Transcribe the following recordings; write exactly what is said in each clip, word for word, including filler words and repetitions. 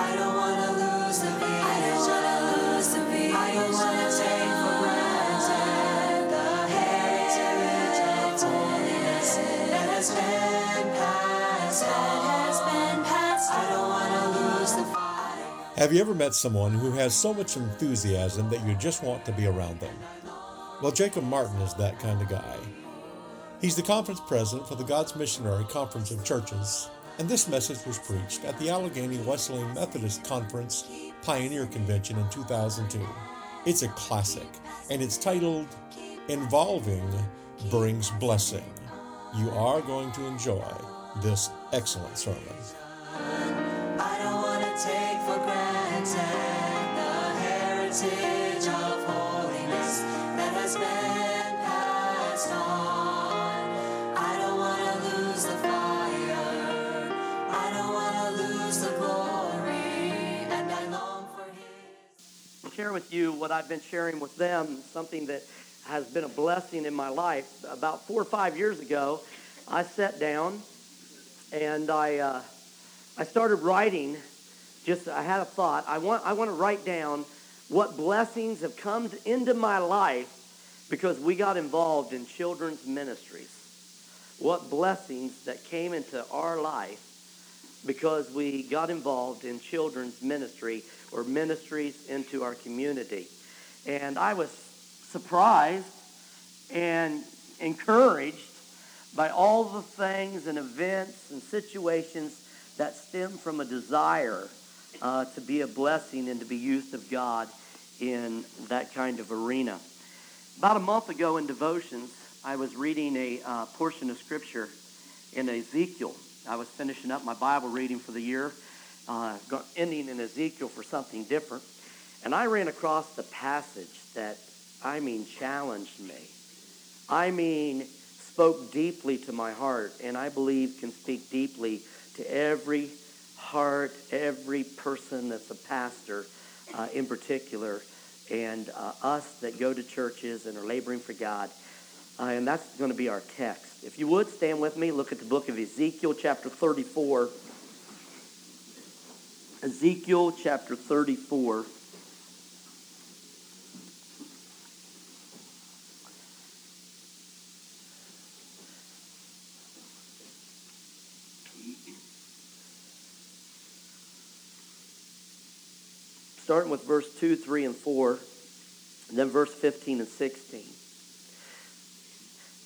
I don't want to lose the beat. I don't want to lose the beat. I don't want to take for granted the heritage of holiness that has been passed on. I don't want to lose the fire. Have you ever met someone who has so much enthusiasm that you just want to be around them? Well, Jacob Martin is that kind of guy. He's the conference president for the God's Missionary Conference of Churches, and this message was preached at the Allegheny Wesleyan Methodist Conference Pioneer Convention in two thousand two. It's a classic, and it's titled, Involving Brings Blessing. You are going to enjoy this excellent sermon. I don't want to take for granted the heritage of holiness that has been passed on. Share with you what I've been sharing with them, something that has been a blessing in my life. About four or five years ago, I sat down and I uh, I started writing. Just I had a thought. I want I want to write down what blessings have come into my life because we got involved in children's ministries. What blessings that came into our life because we got involved in children's ministry or ministries into our community. And I was surprised and encouraged by all the things and events and situations that stem from a desire uh, to be a blessing and to be used of God in that kind of arena. About a month ago in devotions, I was reading a uh, portion of Scripture in Ezekiel. I was finishing up my Bible reading for the year, uh, ending in Ezekiel for something different. And I ran across the passage that, I mean, challenged me. I mean, spoke deeply to my heart, and I believe can speak deeply to every heart, every person that's a pastor uh, in particular, and uh, us that go to churches and are laboring for God. Uh, and that's going to be our text. If you would, stand with me. Look at the book of Ezekiel, chapter thirty-four. Ezekiel, chapter thirty-four. Starting with verse two, three, and four, and then verse fifteen and sixteen.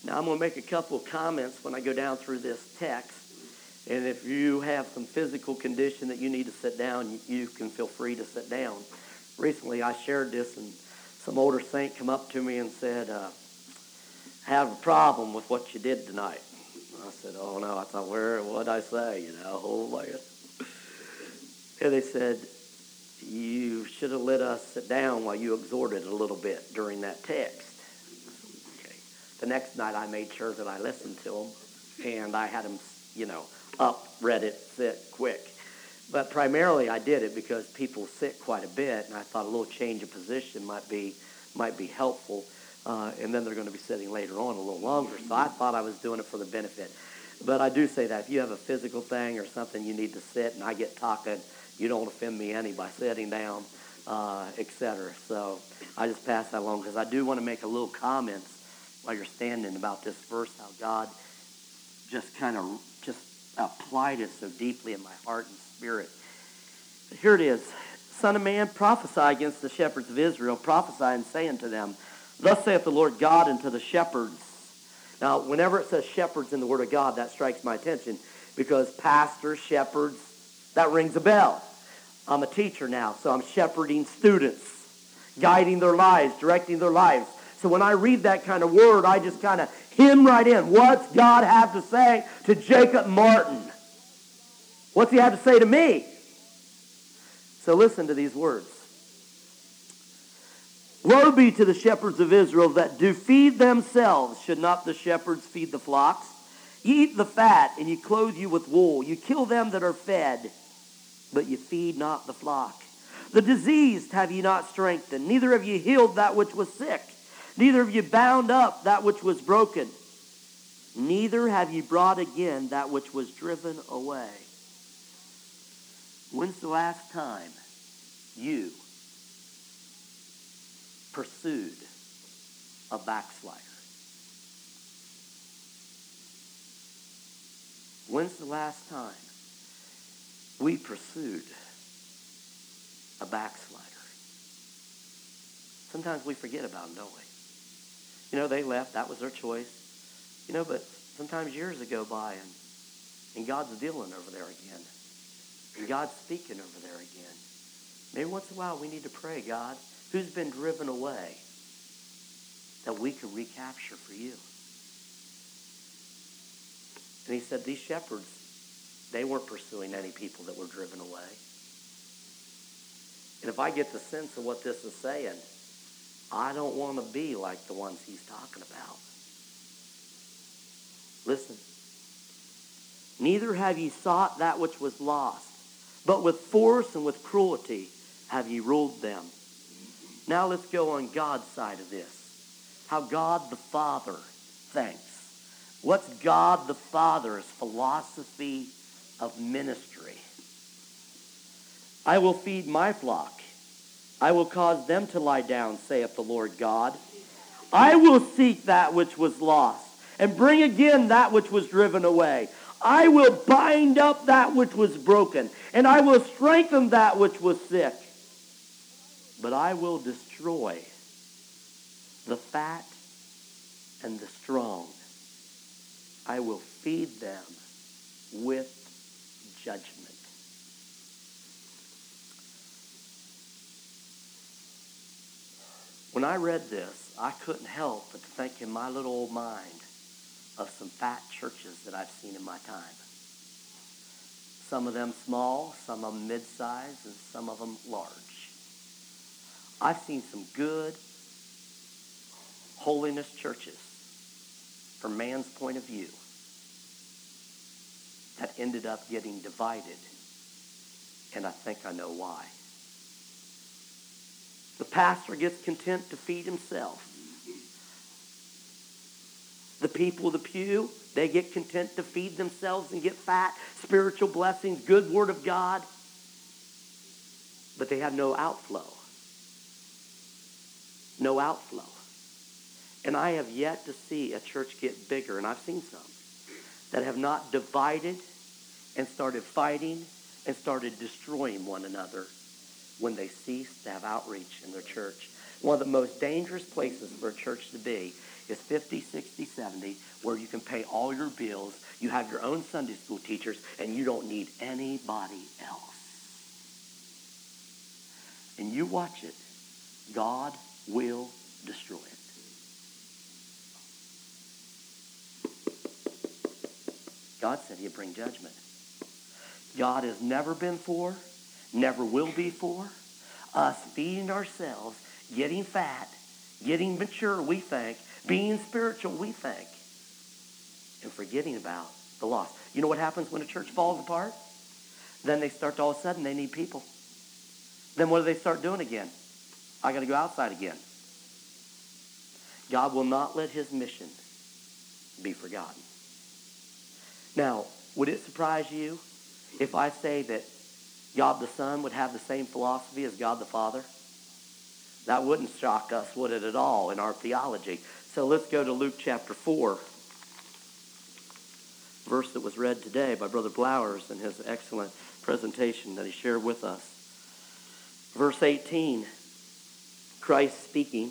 Now, I'm going to make a couple of comments when I go down through this text. And if you have some physical condition that you need to sit down, you can feel free to sit down. Recently, I shared this, and some older saint came up to me and said, uh, I have a problem with what you did tonight. I said, oh, no. I thought, where, what did I say? You know, oh, my God. And they said, you should have let us sit down while you exhorted a little bit during that text. The next night, I made sure that I listened to him, and I had him, you know, up, read it, sit, quick. But primarily, I did it because people sit quite a bit, and I thought a little change of position might be might be helpful. Uh, and then they're going to be sitting later on a little longer. So I thought I was doing it for the benefit. But I do say that if you have a physical thing or something you need to sit, and I get talking, you don't offend me any by sitting down, uh, et cetera. So I just pass that along because I do want to make a little comment while you're standing about this verse, how God just kind of just applied it so deeply in my heart and spirit. But here it is. Son of man, prophesy against the shepherds of Israel. Prophesy and say unto them, thus saith the Lord God unto the shepherds. Now, whenever it says shepherds in the Word of God, that strikes my attention because pastors, shepherds, that rings a bell. I'm a teacher now, so I'm shepherding students, guiding their lives, directing their lives. So when I read that kind of word, I just kind of hem right in. What's God have to say to Jacob Martin? What's he have to say to me? So listen to these words. Woe be to the shepherds of Israel that do feed themselves. Should not the shepherds feed the flocks? Ye eat the fat, and ye clothe you with wool. You kill them that are fed, but ye feed not the flock. The diseased have ye not strengthened, neither have ye healed that which was sick, neither have ye bound up that which was broken, neither have ye brought again that which was driven away. When's the last time you pursued a backslider? When's the last time we pursued a backslider? Sometimes we forget about them, don't we? You know, they left. That was their choice. You know, but sometimes years go by and, and God's dealing over there again. And God's speaking over there again. Maybe once in a while we need to pray, God, who's been driven away that we could recapture for you? And he said, these shepherds, they weren't pursuing any people that were driven away. And if I get the sense of what this is saying, I don't want to be like the ones he's talking about. Listen. Neither have ye sought that which was lost, but with force and with cruelty have ye ruled them. Now let's go on God's side of this. How God the Father thanks. What's God the Father's philosophy of ministry? I will feed my flock. I will cause them to lie down, saith the Lord God. I will seek that which was lost, and bring again that which was driven away. I will bind up that which was broken, and I will strengthen that which was sick. But I will destroy the fat and the strong. I will feed them with judgment. When I read this, I couldn't help but to think in my little old mind of some fat churches that I've seen in my time. Some of them small, some of them mid-sized, and some of them large. I've seen some good holiness churches from man's point of view that ended up getting divided, and I think I know why. The pastor gets content to feed himself. The people of the pew, they get content to feed themselves and get fat, spiritual blessings, good word of God, but they have no outflow. No outflow. And I have yet to see a church get bigger, and I've seen some, that have not divided and started fighting and started destroying one another when they ceased to have outreach in their church. One of the most dangerous places for a church to be is fifty, sixty, seventy, where you can pay all your bills, you have your own Sunday school teachers, and you don't need anybody else. And you watch it, God will destroy it. God said he'd bring judgment. God has never been for, never will be for, us feeding ourselves, getting fat, getting mature, we think, being spiritual, we think, and forgetting about the lost. You know what happens when a church falls apart? Then they start to all of a sudden, they need people. Then what do they start doing again? I got to go outside again. God will not let his mission be forgotten. Now, would it surprise you if I say that God the Son would have the same philosophy as God the Father? That wouldn't shock us, would it, at all, in our theology? So let's go to Luke chapter four, a verse that was read today by Brother Blowers in his excellent presentation that he shared with us. Verse eighteen, Christ speaking.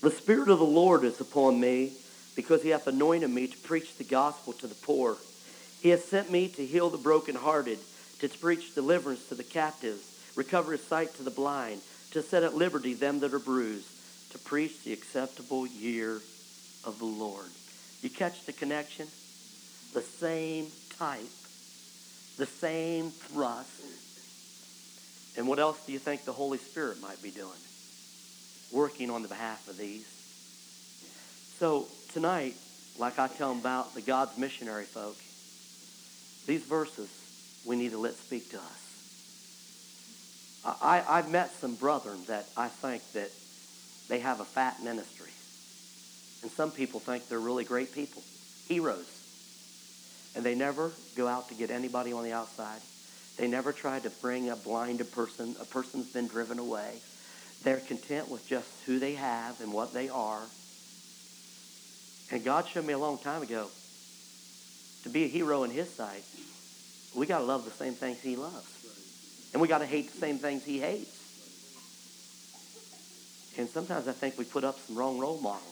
The Spirit of the Lord is upon me, because he hath anointed me to preach the gospel to the poor. He hath sent me to heal the brokenhearted, to preach deliverance to the captives, recover his sight to the blind, to set at liberty them that are bruised, to preach the acceptable year of the Lord. You catch the connection? The same type, the same thrust. And what else do you think the Holy Spirit might be doing? Working on the behalf of these. So tonight, like I tell them about the God's missionary folk, these verses we need to let speak to us. I, I've met some brethren that I think that they have a fat ministry. And some people think they're really great people, heroes. And they never go out to get anybody on the outside. They never try to bring a blinded person. A person's been driven away. They're content with just who they have and what they are. And God showed me a long time ago, to be a hero in His sight, we got to love the same things He loves. And we got to hate the same things He hates. And sometimes I think we put up some wrong role models.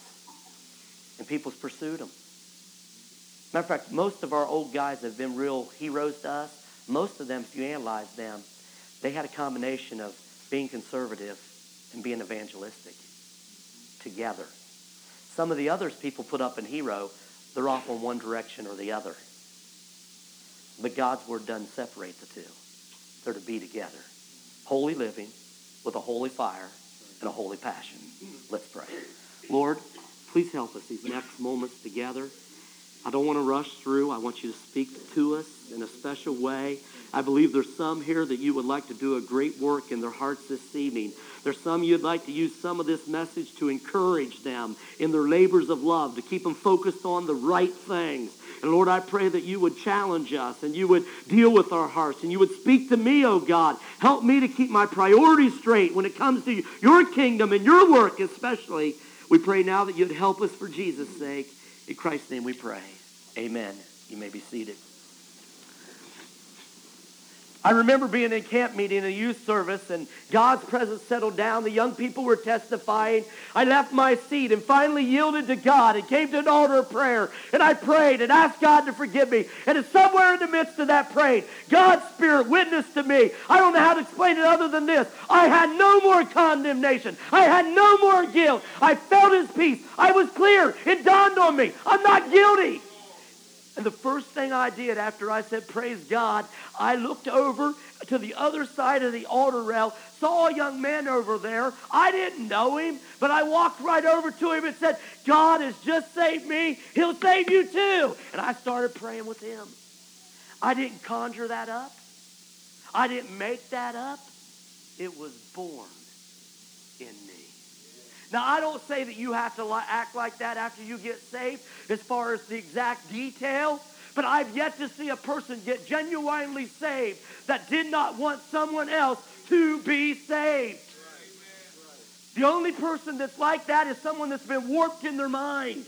And people's pursued them. Matter of fact, most of our old guys have been real heroes to us. Most of them, if you analyze them, they had a combination of being conservative and being evangelistic together. Some of the others people put up in hero, they're off on one direction or the other. But God's word doesn't separate the two. They're to be together. Holy living with a holy fire and a holy passion. Let's pray. Lord, please help us these next moments together. I don't want to rush through. I want you to speak to us in a special way. I believe there's some here that you would like to do a great work in their hearts this evening. There's some you'd like to use some of this message to encourage them in their labors of love, to keep them focused on the right things. And Lord, I pray that you would challenge us and you would deal with our hearts and you would speak to me, oh God. Help me to keep my priorities straight when it comes to your kingdom and your work especially. We pray now that you'd help us for Jesus' sake. In Christ's name we pray. Amen. You may be seated. I remember being in camp meeting in a youth service, and God's presence settled down. The young people were testifying. I left my seat and finally yielded to God and came to an altar of prayer, and I prayed and asked God to forgive me. And it's somewhere in the midst of that praying, God's Spirit witnessed to me. I don't know how to explain it other than this. I had no more condemnation. I had no more guilt. I felt His peace. I was clear. It dawned on me. I'm not guilty. And the first thing I did after I said, praise God, I looked over to the other side of the altar rail, saw a young man over there. I didn't know him, but I walked right over to him and said, God has just saved me. He'll save you too. And I started praying with him. I didn't conjure that up. I didn't make that up. It was born in me. Now, I don't say that you have to act like that after you get saved as far as the exact detail, but I've yet to see a person get genuinely saved that did not want someone else to be saved. The only person that's like that is someone that's been warped in their mind,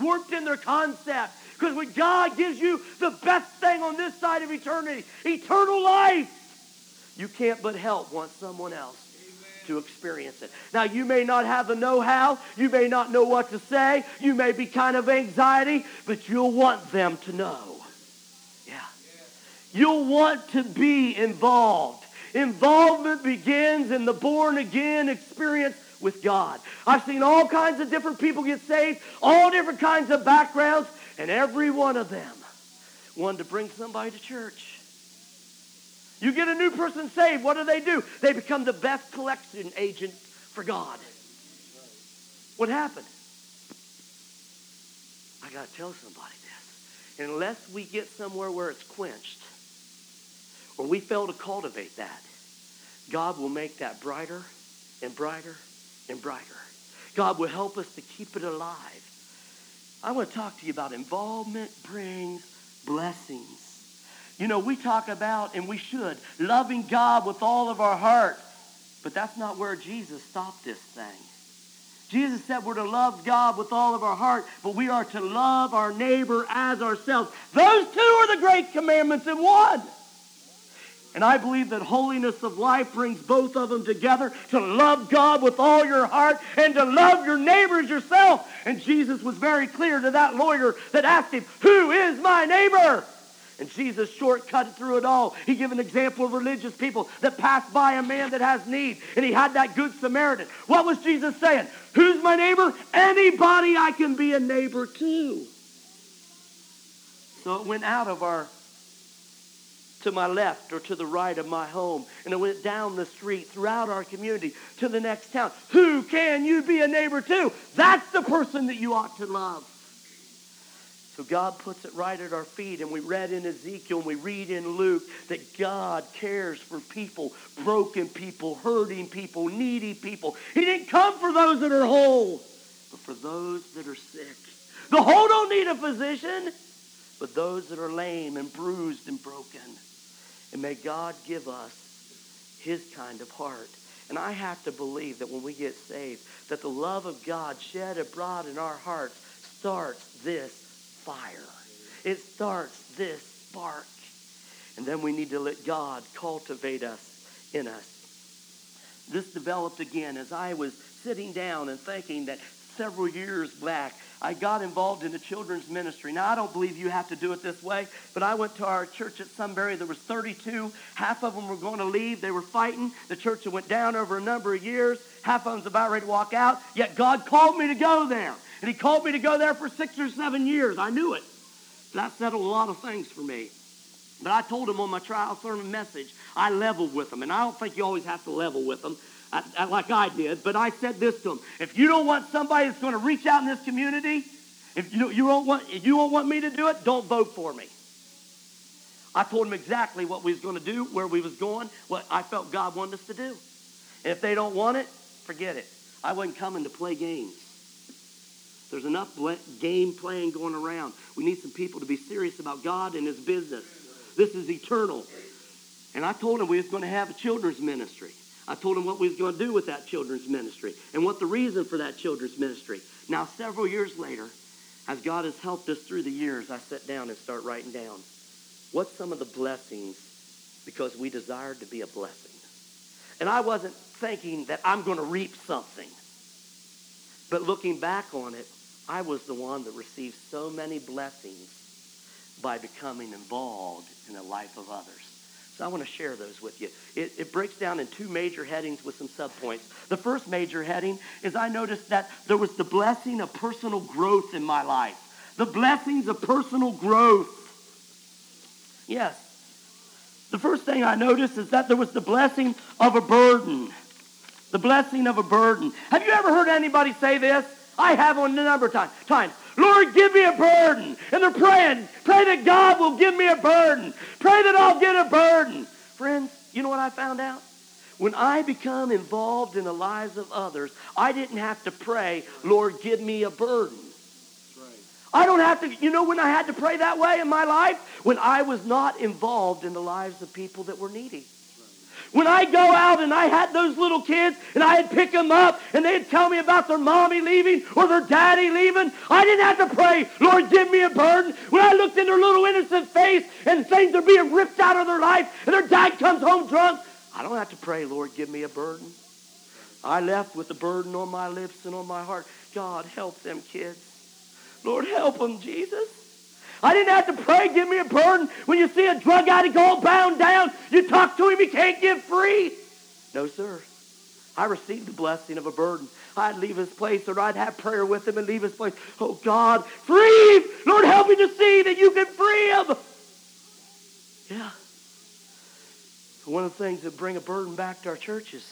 warped in their concept, because when God gives you the best thing on this side of eternity, eternal life, you can't but help want someone else to experience it. Now, you may not have the know-how. You may not know what to say. You may be kind of anxiety, but you'll want them to know. Yeah. You'll want to be involved. Involvement begins in the born-again experience with God. I've seen all kinds of different people get saved, all different kinds of backgrounds, and every one of them wanted to bring somebody to church. You get a new person saved, what do they do? They become the best collection agent for God. What happened? I got to tell somebody this. Unless we get somewhere where it's quenched, or we fail to cultivate that, God will make that brighter and brighter and brighter. God will help us to keep it alive. I want to talk to you about involvement brings blessings. You know, we talk about, and we should, loving God with all of our heart. But that's not where Jesus stopped this thing. Jesus said we're to love God with all of our heart, but we are to love our neighbor as ourselves. Those two are the great commandments in one. And I believe that holiness of life brings both of them together, to love God with all your heart and to love your neighbor as yourself. And Jesus was very clear to that lawyer that asked him, who is my neighbor? And Jesus shortcut through it all. He gave an example of religious people that passed by a man that has need. And he had that good Samaritan. What was Jesus saying? Who's my neighbor? Anybody I can be a neighbor to. So it went out of our, to my left or to the right of my home. And it went down the street throughout our community to the next town. Who can you be a neighbor to? That's the person that you ought to love. So God puts it right at our feet, and we read in Ezekiel and we read in Luke that God cares for people, broken people, hurting people, needy people. He didn't come for those that are whole, but for those that are sick. The whole don't need a physician, but those that are lame and bruised and broken. And may God give us his kind of heart. And I have to believe that when we get saved, that the love of God shed abroad in our hearts starts this fire. It starts this spark. And then we need to let God cultivate us in us. This developed again as I was sitting down and thinking that several years back, I got involved in the children's ministry. Now, I don't believe you have to do it this way, but I went to our church at Sunbury. There was thirty-two. Half of them were going to leave. They were fighting. The church went down over a number of years. Half of them was about ready to walk out. Yet God called me to go there. And he called me to go there for six or seven years. I knew it. That settled a lot of things for me. But I told him on my trial sermon message, I leveled with him. And I don't think you always have to level with them I, I, like I did. But I said this to him. If you don't want somebody that's going to reach out in this community, if you, you don't want, if you don't want me to do it, don't vote for me. I told him exactly what we was going to do, where we was going, what I felt God wanted us to do. And if they don't want it, forget it. I wasn't coming to play games. There's enough game playing going around. We need some people to be serious about God and his business. This is eternal. And I told him we was going to have a children's ministry. I told him what we was going to do with that children's ministry and what the reason for that children's ministry. Now, several years later, as God has helped us through the years, I sit down and start writing down, what's some of the blessings because we desired to be a blessing? And I wasn't thinking that I'm going to reap something. But looking back on it, I was the one that received so many blessings by becoming involved in the life of others. So I want to share those with you. It, it breaks down in two major headings with some subpoints. The first major heading is I noticed that there was the blessing of personal growth in my life. The blessings of personal growth. Yes. The first thing I noticed is that there was the blessing of a burden. The blessing of a burden. Have you ever heard anybody say this? I have on a number of time, times. Lord, give me a burden. And they're praying. Pray that God will give me a burden. Pray that I'll get a burden. Friends, you know what I found out? When I become involved in the lives of others, I didn't have to pray, Lord, give me a burden. That's right. I don't have to, you know when I had to pray that way in my life? When I was not involved in the lives of people that were needy. When I go out and I had those little kids and I'd pick them up and they'd tell me about their mommy leaving or their daddy leaving, I didn't have to pray, Lord, give me a burden. When I looked in their little innocent face and things are being ripped out of their life and their dad comes home drunk, I don't have to pray, Lord, give me a burden. I left with a burden on my lips and on my heart. God, help them kids. Lord, help them, Jesus. I didn't have to pray, give me a burden. When you see a drug addict all bound down, you talk to him, he can't get free. No, sir. I received the blessing of a burden. I'd leave his place or I'd have prayer with him and leave his place. Oh, God, free him. Lord, help me to see that you can free him. Yeah. One of the things that bring a burden back to our churches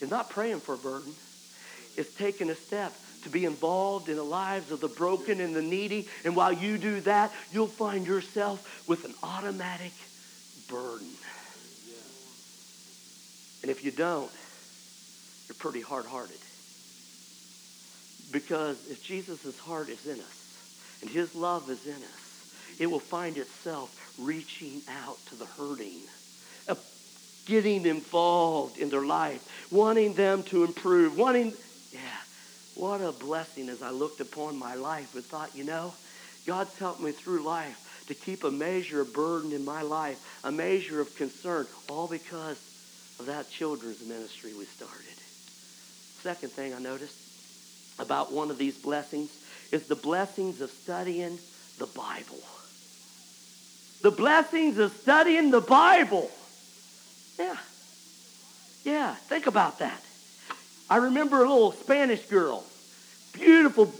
is not praying for a burden. It's taking a step to be involved in the lives of the broken and the needy. And while you do that, you'll find yourself with an automatic burden. And if you don't, you're pretty hard-hearted. Because if Jesus' heart is in us and his love is in us, it will find itself reaching out to the hurting, getting involved in their life, wanting them to improve, wanting... yeah. What a blessing as I looked upon my life and thought, you know, God's helped me through life to keep a measure of burden in my life, a measure of concern, all because of that children's ministry we started. Second thing I noticed about one of these blessings is the blessings of studying the Bible. the blessings of studying the Bible. Yeah. Yeah, think about that. I remember a little Spanish girl, beautiful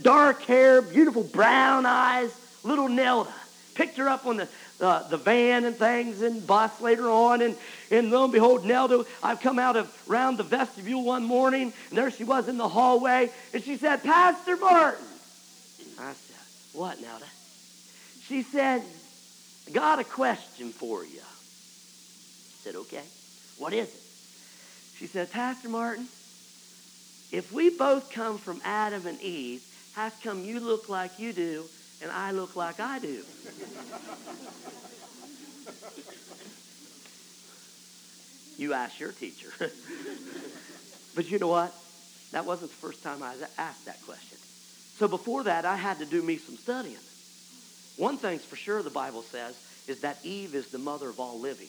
dark hair, beautiful brown eyes, little Nelda. Picked her up on the, uh, the van and things and bus later on. And, and lo and behold, Nelda, I've come out of round the vestibule one morning, and there she was in the hallway. And she said, Pastor Martin. I said, what, Nelda? She said, I got a question for you. I said, okay, what is it? She said, Pastor Martin, if we both come from Adam and Eve, how come you look like you do and I look like I do? You asked your teacher. But you know what? That wasn't the first time I asked that question. So before that, I had to do me some studying. One thing's for sure the Bible says is that Eve is the mother of all living.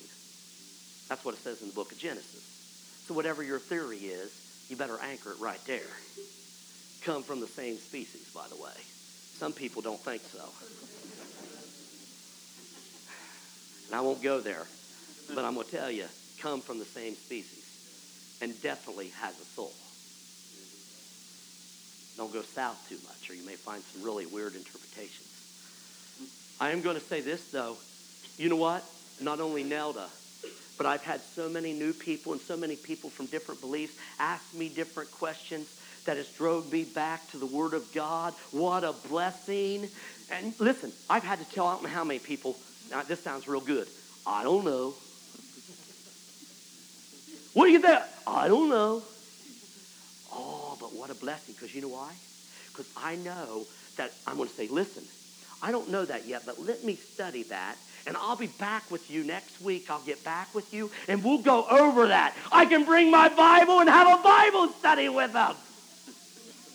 That's what it says in the book of Genesis. So whatever your theory is, you better anchor it right there. Come from the same species, by the way. Some people don't think so. And I won't go there, but I'm going to tell you, come from the same species and definitely has a soul. Don't go south too much, or you may find some really weird interpretations. I am going to say this, though. You know what? Not only Nelda, but I've had so many new people and so many people from different beliefs ask me different questions that has drove me back to the Word of God. What a blessing. And listen, I've had to tell, I don't know how many people, now this sounds real good. I don't know. What do you think? I don't know. Oh, but what a blessing, because you know why? Because I know that I'm going to say, listen, I don't know that yet, but let me study that, and I'll be back with you next week. I'll get back with you, and we'll go over that. I can bring my Bible and have a Bible study with them.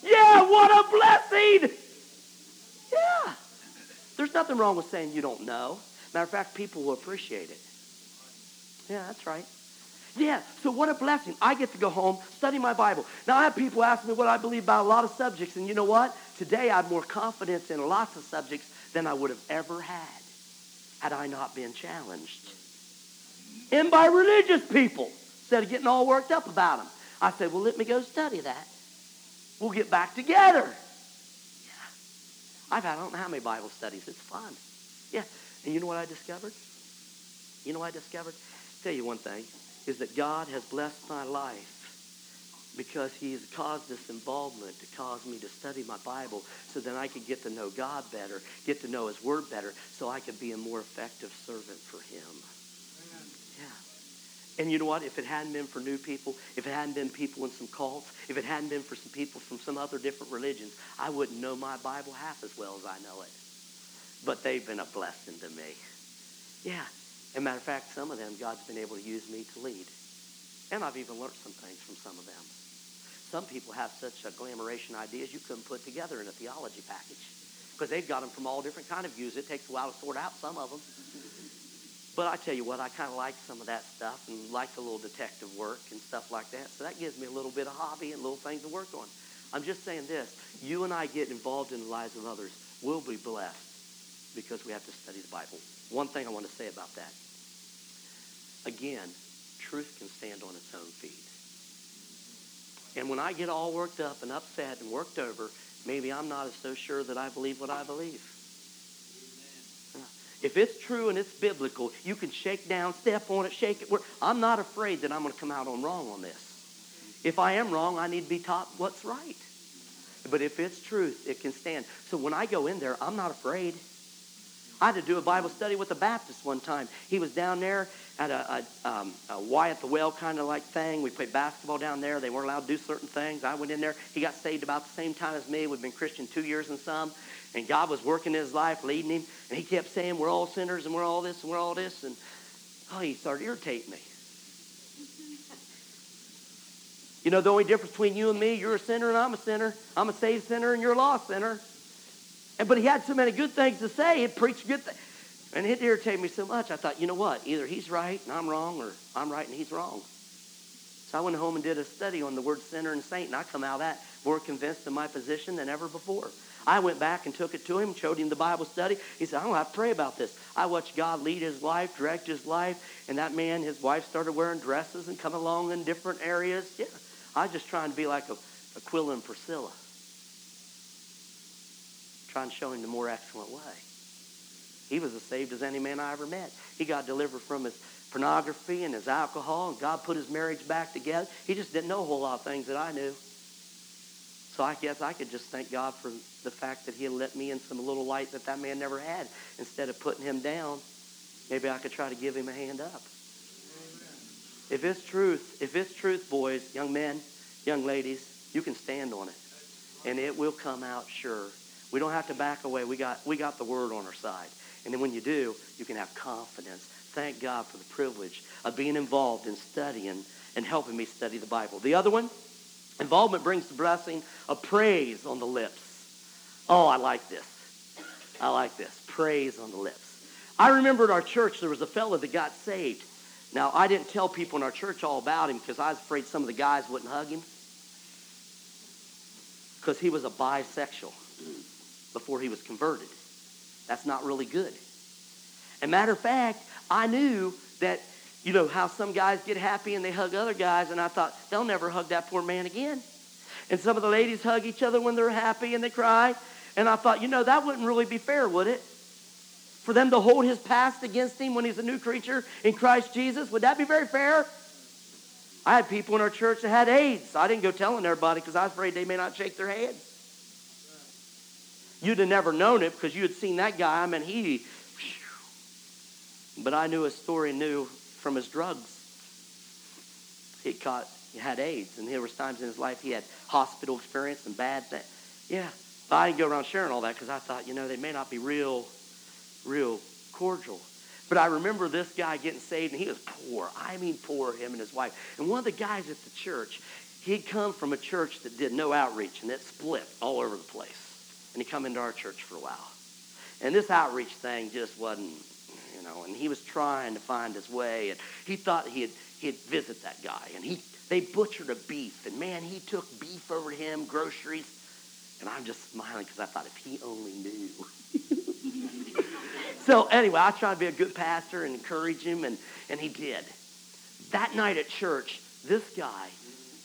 Yeah, what a blessing! Yeah. There's nothing wrong with saying you don't know. Matter of fact, people will appreciate it. Yeah, that's right. Yeah, so what a blessing. I get to go home, study my Bible. Now, I have people ask me what I believe about a lot of subjects, and you know what? Today, I have more confidence in lots of subjects than I would have ever had had I not been challenged. And by religious people, instead of getting all worked up about them. I said, well, let me go study that. We'll get back together. Yeah. I've had, I don't know how many Bible studies. It's fun. Yeah. And you know what I discovered? You know what I discovered? I'll tell you one thing, is that God has blessed my life because he has caused this involvement to cause me to study my Bible so that I could get to know God better, get to know his word better, so I could be a more effective servant for him. And you know what? If it hadn't been for new people, if it hadn't been people in some cults, if it hadn't been for some people from some other different religions, I wouldn't know my Bible half as well as I know it. But they've been a blessing to me. Yeah. As a matter of fact, some of them, God's been able to use me to lead. And I've even learned some things from some of them. Some people have such agglomeration ideas you couldn't put together in a theology package because they've got them from all different kind of views. It takes a while to sort out some of them. But I tell you what, I kind of like some of that stuff and like a little detective work and stuff like that. So that gives me a little bit of hobby and little things to work on. I'm just saying this. You and I get involved in the lives of others. We'll be blessed because we have to study the Bible. One thing I want to say about that. Again, truth can stand on its own feet. And when I get all worked up and upset and worked over, maybe I'm not so sure that I believe what I believe. If it's true and it's biblical, you can shake down, step on it, shake it. I'm not afraid that I'm going to come out on wrong on this. If I am wrong, I need to be taught what's right. But if it's truth, it can stand. So when I go in there, I'm not afraid. I had to do a Bible study with a Baptist one time. He was down there at a, a, um, a Y at the well kind of like thing. We played basketball down there. They weren't allowed to do certain things. I went in there. He got saved about the same time as me. We've been Christian two years and some. And God was working in his life, leading him. And he kept saying, we're all sinners, and we're all this, and we're all this. And, oh, he started irritating me. You know, the only difference between you and me, you're a sinner and I'm a sinner. I'm a saved sinner and you're a lost sinner. And But he had so many good things to say. He'd preach good things. And it irritated me so much, I thought, you know what? Either he's right and I'm wrong, or I'm right and he's wrong. So I went home and did a study on the word sinner and saint, and I come out of that more convinced of my position than ever before. I went back and took it to him, showed him the Bible study. He said, I don't have to pray about this. I watched God lead his life, direct his life, and that man, his wife started wearing dresses and coming along in different areas. Yeah, I was just trying to be like Aquila and Priscilla, trying to show him the more excellent way. He was as saved as any man I ever met. He got delivered from his pornography and his alcohol, and God put his marriage back together. He just didn't know a whole lot of things that I knew. So I guess I could just thank God for the fact that he had let me in some little light that that man never had. Instead of putting him down, maybe I could try to give him a hand up. Amen. If it's truth, if it's truth, boys, young men, young ladies, you can stand on it. And it will come out sure. We don't have to back away. We got, we got the word on our side. And then when you do, you can have confidence. Thank God for the privilege of being involved in studying and helping me study the Bible. The other one, involvement brings the blessing of praise on the lips. Oh, I like this. I like this. Praise on the lips. I remember at our church there was a fellow that got saved. Now, I didn't tell people in our church all about him because I was afraid some of the guys wouldn't hug him because he was a bisexual before he was converted. That's not really good. And matter of fact, I knew that, you know, how some guys get happy and they hug other guys, and I thought, they'll never hug that poor man again. And some of the ladies hug each other when they're happy and they cry. And I thought, you know, that wouldn't really be fair, would it? For them to hold his past against him when he's a new creature in Christ Jesus, would that be very fair? I had people in our church that had AIDS. I didn't go telling everybody because I was afraid they may not shake their heads. You'd have never known it because you had seen that guy. I mean, he... But I knew his story, knew from his drugs. He caught, he had AIDS, and there was times in his life he had hospital experience and bad things. Yeah, but I didn't go around sharing all that because I thought, you know, they may not be real, real cordial. But I remember this guy getting saved, and he was poor. I mean poor, him and his wife. And one of the guys at the church, he'd come from a church that did no outreach, and it split all over the place. And he come into our church for a while. And this outreach thing just wasn't... You know, and he was trying to find his way, and he thought he'd he'd visit that guy, and he they butchered a beef, and man, he took beef over to him, groceries, and I'm just smiling because I thought if he only knew. So anyway, I tried to be a good pastor and encourage him, and and he did. That night at church, this guy,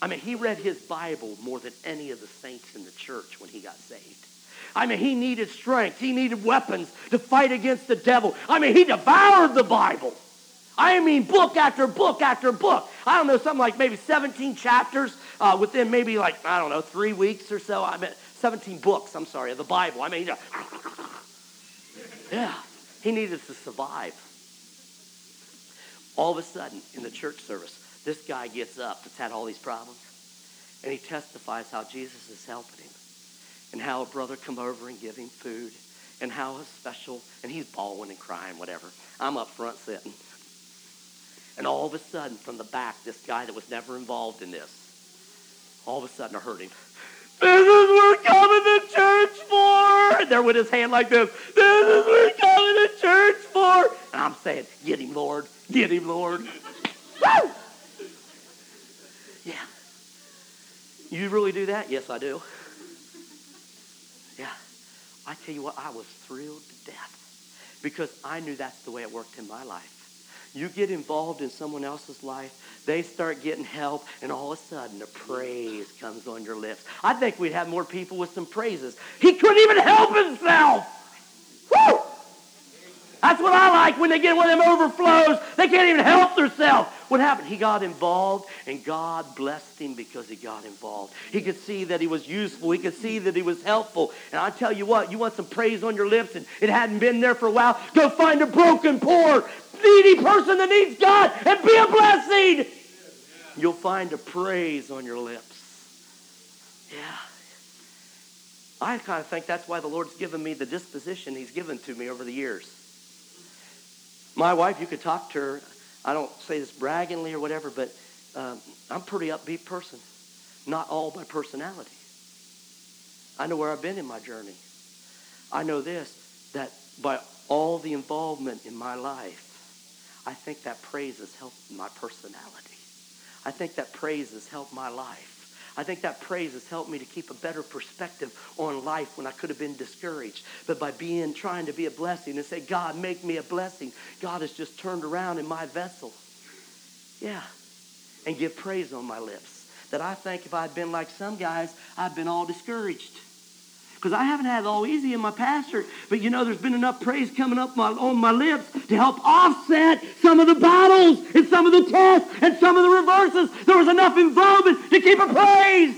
I mean, he read his Bible more than any of the saints in the church when he got saved. I mean, he needed strength. He needed weapons to fight against the devil. I mean, he devoured the Bible. I mean, book after book after book. I don't know, something like maybe seventeen chapters uh, within maybe like, I don't know, three weeks or so. I mean, seventeen books, I'm sorry, of the Bible. I mean, he just, yeah, he needed to survive. All of a sudden, in the church service, this guy gets up that's had all these problems, and he testifies how Jesus is helping him. And how a brother come over and give him food. And how a special, and he's bawling and crying, whatever. I'm up front sitting. And all of a sudden, from the back, this guy that was never involved in this, all of a sudden I heard him. This is what we're coming to church for. And there with his hand like this. This is what we're coming to church for. And I'm saying, get him, Lord. Get him, Lord. Woo! Yeah. You really do that? Yes, I do. Yeah, I tell you what, I was thrilled to death because I knew that's the way it worked in my life. You get involved in someone else's life, they start getting help, and all of a sudden the praise comes on your lips. I think we'd have more people with some praises. He couldn't even help himself. Woo! That's what I like when they get one of them overflows. They can't even help themselves. What happened? He got involved, and God blessed him because he got involved. He could see that he was useful. He could see that he was helpful. And I tell you what, you want some praise on your lips, and it hadn't been there for a while, go find a broken, poor, needy person that needs God and be a blessing. You'll find a praise on your lips. Yeah. I kind of think that's why the Lord's given me the disposition he's given to me over the years. My wife, you could talk to her. I don't say this braggingly or whatever, but um, I'm a pretty upbeat person. Not all my personality. I know where I've been in my journey. I know this, that by all the involvement in my life, I think that praise has helped my personality. I think that praise has helped my life. I think that praise has helped me to keep a better perspective on life when I could have been discouraged. But by being, trying to be a blessing and say, God, make me a blessing, God has just turned around in my vessel. Yeah. And give praise on my lips. That I think if I'd been like some guys, I'd been all discouraged. Because I haven't had it all easy in my pastorate. But you know, there's been enough praise coming up my, on my lips to help offset some of the battles and some of the tests and some of the reverses. There was enough involvement to keep a praise.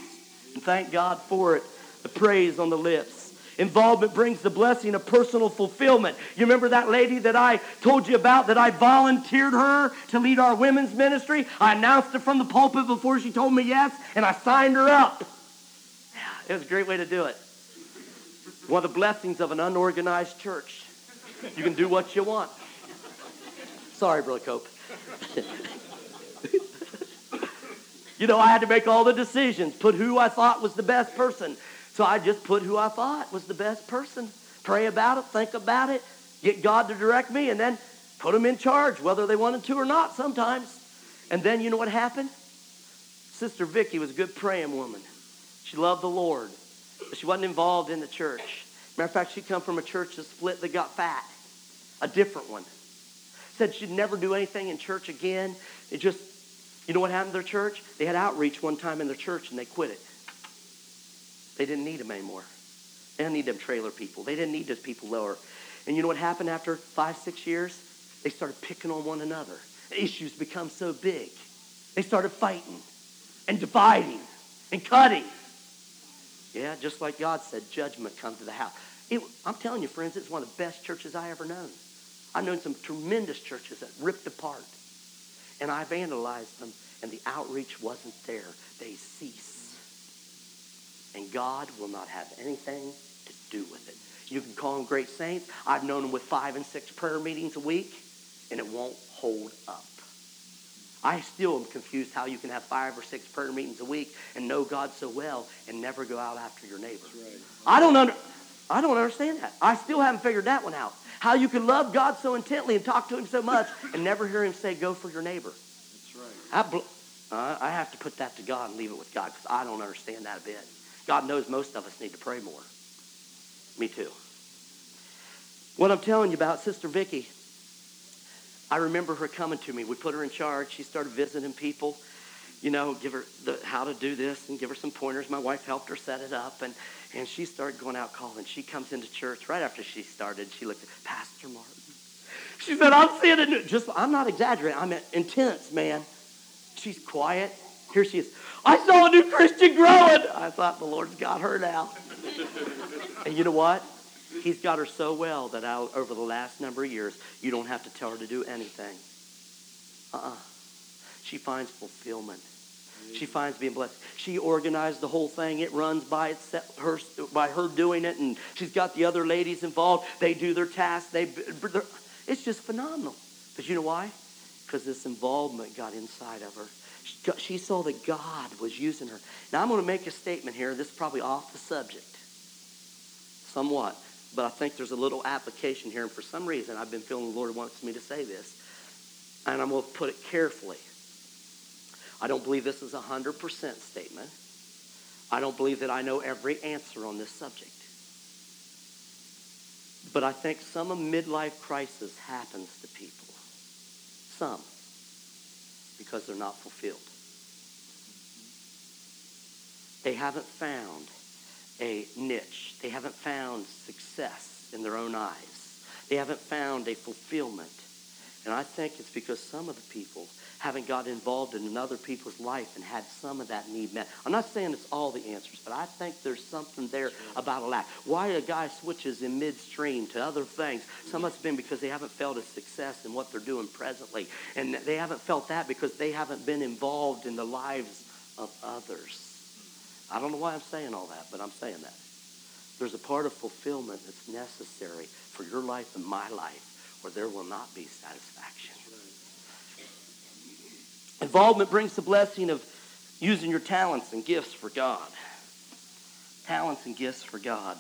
And thank God for it, the praise on the lips. Involvement brings the blessing of personal fulfillment. You remember that lady that I told you about, that I volunteered her to lead our women's ministry? I announced it from the pulpit before she told me yes, and I signed her up. It was a great way to do it. One of the blessings of an unorganized church. You can do what you want. Sorry, Brother Cope. You know, I had to make all the decisions, put who I thought was the best person. So I just put who I thought was the best person. Pray about it, think about it, get God to direct me, and then put them in charge, whether they wanted to or not sometimes. And then you know what happened? Sister Vicky was a good praying woman. She loved the Lord. But she wasn't involved in the church. Matter of fact, she come from a church that split that got fat. A different one. Said she'd never do anything in church again. It just, you know what happened to their church? They had outreach one time in their church and they quit it. They didn't need them anymore. They didn't need them trailer people. They didn't need those people lower. And you know what happened after five, six years? They started picking on one another. The issues become so big. They started fighting and dividing and cutting. Yeah, just like God said, judgment comes to the house. It, I'm telling you, friends, it's one of the best churches I ever known. I've known some tremendous churches that ripped apart. And I've analyzed them, and the outreach wasn't there. They cease. And God will not have anything to do with it. You can call them great saints. I've known them with five and six prayer meetings a week, and it won't hold up. I still am confused how you can have five or six prayer meetings a week and know God so well and never go out after your neighbor. Right. I don't under, I don't understand that. I still haven't figured that one out. How you can love God so intently and talk to him so much and never hear him say, go for your neighbor. That's right. I, bl- uh, I have to put that to God and leave it with God because I don't understand that a bit. God knows most of us need to pray more. Me too. What I'm telling you about Sister Vicky, I remember her coming to me. We put her in charge. She started visiting people, you know, give her the how to do this and give her some pointers. My wife helped her set it up, and, and she started going out calling. She comes into church right after she started. She looked at Pastor Martin. She said, I'm seeing a new, just, I'm not exaggerating. I'm intense, man. She's quiet. Here she is. I saw a new Christian growing. I thought the Lord's got her now. And you know what? He's got her so well that I, over the last number of years, you don't have to tell her to do anything. Uh-uh. She finds fulfillment. She finds being blessed. She organized the whole thing. It runs by itself, her, by her doing it, and she's got the other ladies involved. They do their tasks. They, it's just phenomenal. But you know why? Because this involvement got inside of her. She, she saw that God was using her. Now, I'm going to make a statement here. This is probably off the subject somewhat. But I think there's a little application here, and for some reason, I've been feeling the Lord wants me to say this, and I'm going to put it carefully. I don't believe this is a one hundred percent statement. I don't believe that I know every answer on this subject. But I think some of midlife crisis happens to people, some, because they're not fulfilled. They haven't found a niche. They haven't found success in their own eyes. They haven't found a fulfillment. And I think it's because some of the people haven't got involved in another people's life and had some of that need met. I'm not saying it's all the answers, but I think there's something there about a lack. Why a guy switches in midstream to other things, some of it's been because they haven't felt a success in what they're doing presently. And they haven't felt that because they haven't been involved in the lives of others. I don't know why I'm saying all that, but I'm saying that. There's a part of fulfillment that's necessary for your life and my life, or there will not be satisfaction. Involvement brings the blessing of using your talents and gifts for God. Talents and gifts for God.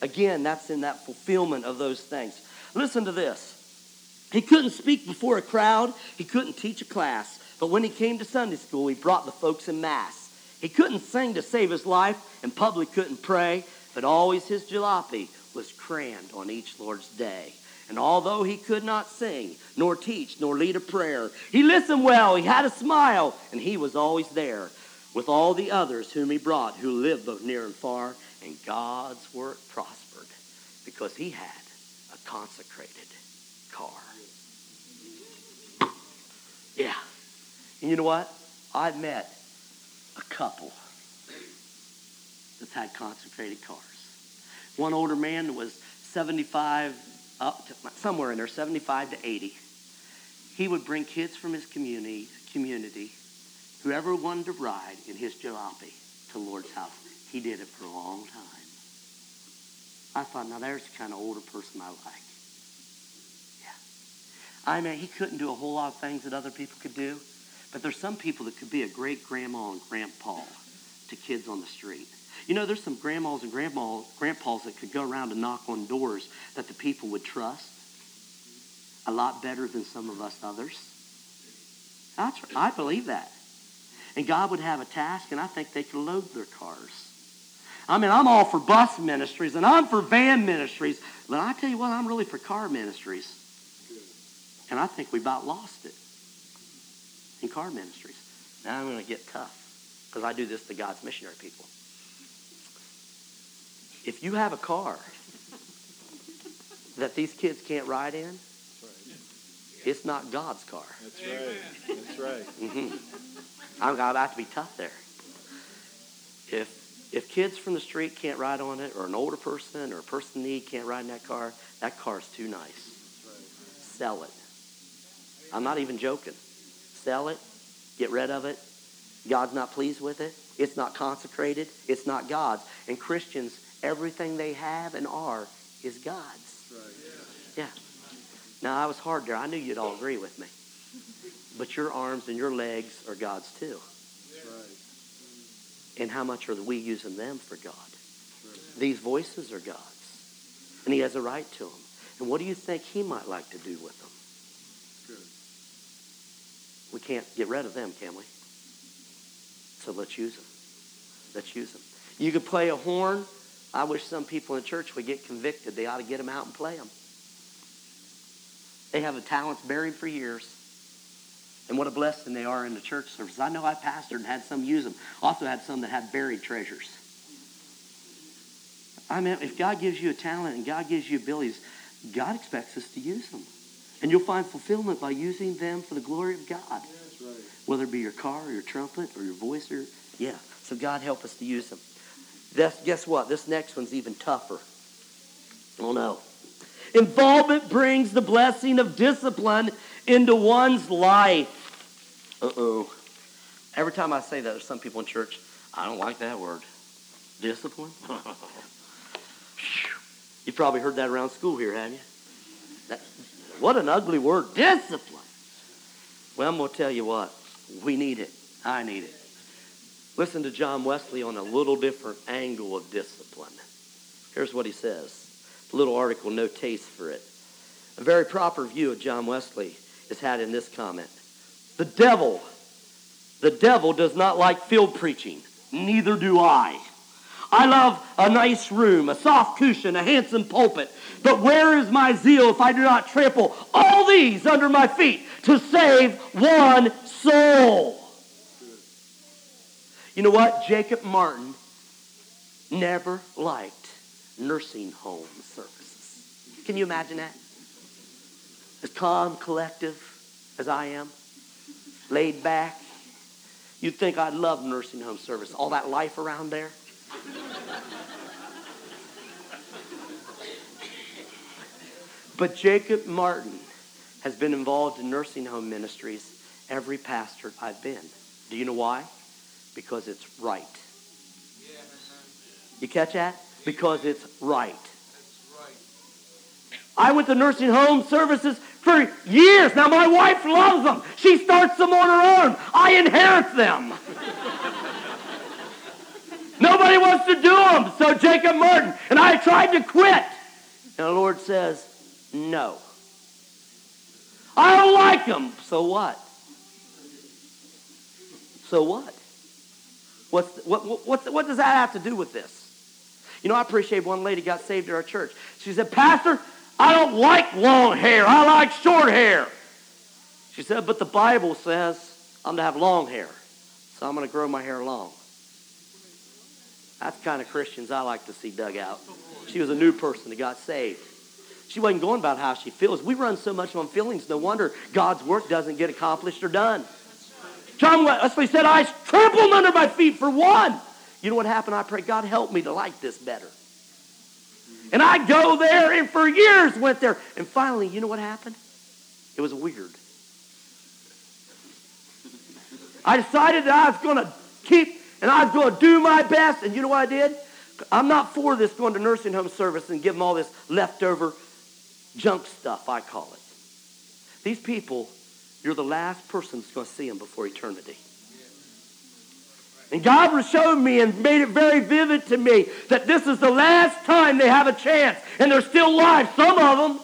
Again, that's in that fulfillment of those things. Listen to this. He couldn't speak before a crowd. He couldn't teach a class. But when he came to Sunday school, he brought the folks in mass. He couldn't sing to save his life and public couldn't pray, but always his jalopy was crammed on each Lord's day. And although he could not sing, nor teach, nor lead a prayer, he listened well, he had a smile, and he was always there with all the others whom he brought, who lived both near and far, and God's work prospered because he had a consecrated car. Yeah. And you know what? I've met a couple that's had consecrated cars. One older man was seventy-five, up to, somewhere in there, seventy-five to eighty. He would bring kids from his community, community, whoever wanted to ride in his jalopy to Lord's house. He did it for a long time. I thought, now there's the kind of older person I like. Yeah. I mean, he couldn't do a whole lot of things that other people could do, but there's some people that could be a great grandma and grandpa to kids on the street. You know, there's some grandmas and grandma, grandpas that could go around and knock on doors that the people would trust a lot better than some of us others. That's, I believe that. And God would have a task, and I think they could load their cars. I mean, I'm all for bus ministries, and I'm for van ministries, but I tell you what, I'm really for car ministries. And I think we about lost it in car ministries. Now I'm going to get tough, because I do this to God's missionary people. If you have a car that these kids can't ride in, right, it's not God's car. That's right. That's right. Mm-hmm. I'm going to have to be tough there. If if kids from the street can't ride on it, or an older person, or a person in need can't ride in that car, that car's too nice. Right. Sell it. I'm not even joking. Sell it. Get rid of it. God's not pleased with it. It's not consecrated. It's not God's. And Christians, everything they have and are is God's. Right. Yeah. Yeah. Now, I was hard there. I knew you'd all agree with me. But your arms and your legs are God's too. Right. And how much are we using them for God? Right. These voices are God's. And he has a right to them. And what do you think he might like to do with them? Good. We can't get rid of them, can we? So let's use them. Let's use them. You could play a horn. I wish some people in church would get convicted. They ought to get them out and play them. They have the talents buried for years. And what a blessing they are in the church service. I know I pastored and had some use them. Also had some that had buried treasures. I mean, if God gives you a talent and God gives you abilities, God expects us to use them. And you'll find fulfillment by using them for the glory of God. Yeah, that's right. Whether it be your car or your trumpet or your voice. or Yeah, so God help us to use them. That's, guess what? This next one's even tougher. Oh, no. Involvement brings the blessing of discipline into one's life. Uh-oh. Every time I say that, there's some people in church, I don't like that word. Discipline? You probably heard that around school here, haven't you? That, what an ugly word, discipline. Well, I'm going to tell you what. We need it. I need it. Listen to John Wesley on a little different angle of discipline. Here's what he says. A little article, no taste for it. A very proper view of John Wesley is had in this comment. The devil, the devil does not like field preaching. Neither do I. I love a nice room, a soft cushion, a handsome pulpit. But where is my zeal if I do not trample all these under my feet to save one soul? You know what? Jacob Martin never liked nursing home services. Can you imagine that? As calm, collective as I am, laid back, you'd think I'd love nursing home service. All that life around there. But Jacob Martin has been involved in nursing home ministries every pastor I've been. Do you know why? Because it's right. You catch that? Because it's right. I went to nursing home services for years. Now my wife loves them. She starts them on her own. I inherit them. Nobody wants to do them. So Jacob Martin and I tried to quit. And the Lord says, no. I don't like them. So what? so what? What's, what, what, what does that have to do with this? You know, I appreciate one lady got saved at our church. She said, "Pastor, I don't like long hair. I like short hair." She said, "But the Bible says I'm to have long hair, so I'm going to grow my hair long." That's the kind of Christians I like to see dug out. She was a new person that got saved. She wasn't going about how she feels. We run so much on feelings, no wonder God's work doesn't get accomplished or done. John Wesley said, "I trampled under my feet for one." You know what happened? I prayed, "God, help me to like this better." And I go there, and for years went there. And finally, you know what happened? It was weird. I decided that I was going to keep, and I was going to do my best. And you know what I did? I'm not for this going to nursing home service and give them all this leftover junk stuff, I call it. These people, you're the last person that's going to see them before eternity. And God showed me and made it very vivid to me that this is the last time they have a chance. And they're still alive, some of them.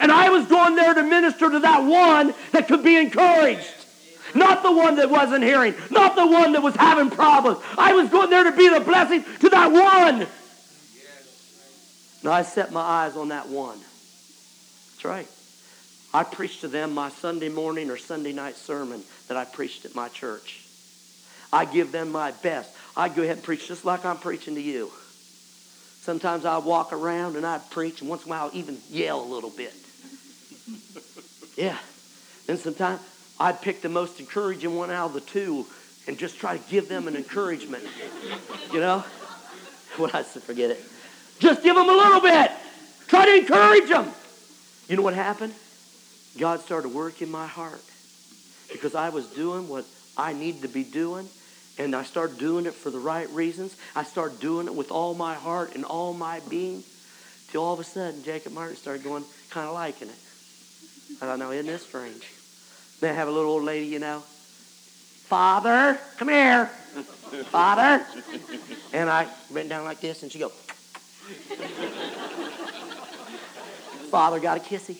And I was going there to minister to that one that could be encouraged. Not the one that wasn't hearing. Not the one that was having problems. I was going there to be the blessing to that one. And I set my eyes on that one. That's right. I preached to them my Sunday morning or Sunday night sermon that I preached at my church. I give them my best. I go ahead and preach just like I'm preaching to you. Sometimes I walk around and I preach, and once in a while I'll even yell a little bit. Yeah. Then sometimes I'd pick the most encouraging one out of the two and just try to give them an encouragement. You know? Well, I said, forget it. Just give them a little bit. Try to encourage them. You know what happened? God started working my heart because I was doing what I needed to be doing, and I started doing it for the right reasons. I started doing it with all my heart and all my being, till all of a sudden Jacob Martin started going, kind of liking it. I don't know, isn't this strange? Then I have a little old lady, you know, "Father, come here, Father." And I went down like this, and she go, "Father, got a kissy."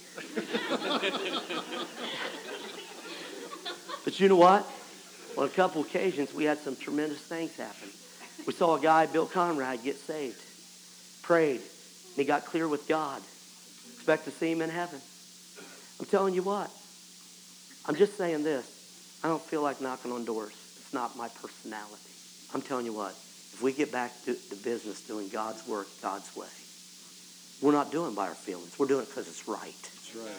But you know what? On a couple occasions, we had some tremendous things happen. We saw a guy, Bill Conrad, get saved, prayed, and he got clear with God. Expect to see him in heaven. I'm telling you what. I'm just saying this. I don't feel like knocking on doors. It's not my personality. I'm telling you what. If we get back to the business doing God's work God's way, we're not doing it by our feelings. We're doing it because it's right. That's right.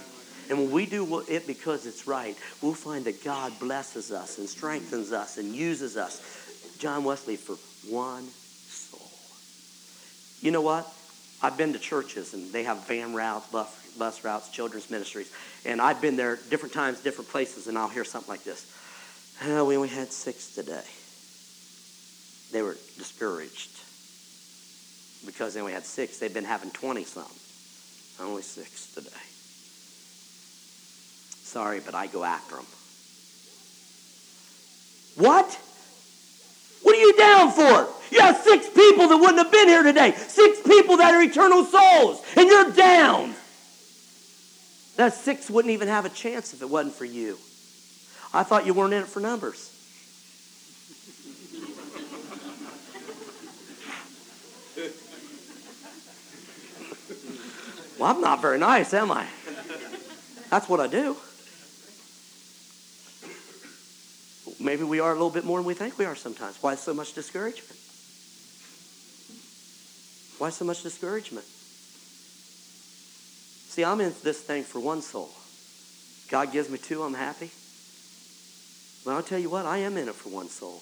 And when we do it because it's right, we'll find that God blesses us and strengthens us and uses us. John Wesley, for one soul. You know what? I've been to churches, and they have van routes, bus, bus routes, children's ministries. And I've been there different times, different places, and I'll hear something like this. "Oh, we only had six today." They were discouraged because they only had six. They've been having twenty-something. "Only six today. Sorry, but I go after them." What? What are you down for? You have six people that wouldn't have been here today. Six people that are eternal souls. And you're down. That six wouldn't even have a chance if it wasn't for you. I thought you weren't in it for numbers. Well, I'm not very nice, am I? That's what I do. Maybe we are a little bit more than we think we are sometimes. Why so much discouragement? Why so much discouragement? See, I'm in this thing for one soul. God gives me two, I'm happy. But I'll tell you what, I am in it for one soul.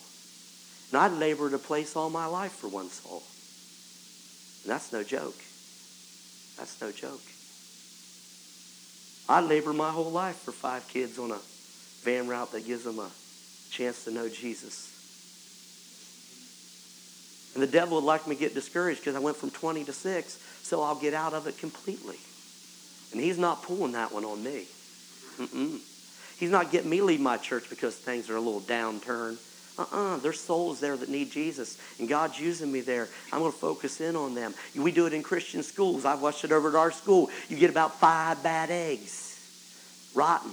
And I labored a place all my life for one soul. And that's no joke. That's no joke. I labored my whole life for five kids on a van route that gives them a chance to know Jesus. And the devil would like me to get discouraged because I went from twenty to six, so I'll get out of it completely. And he's not pulling that one on me. Mm-mm. He's not getting me to leave my church because things are a little downturn. Uh-uh, there's souls there that need Jesus, and God's using me there. I'm going to focus in on them. We do it in Christian schools. I've watched it over at our school. You get about five bad eggs, rotten.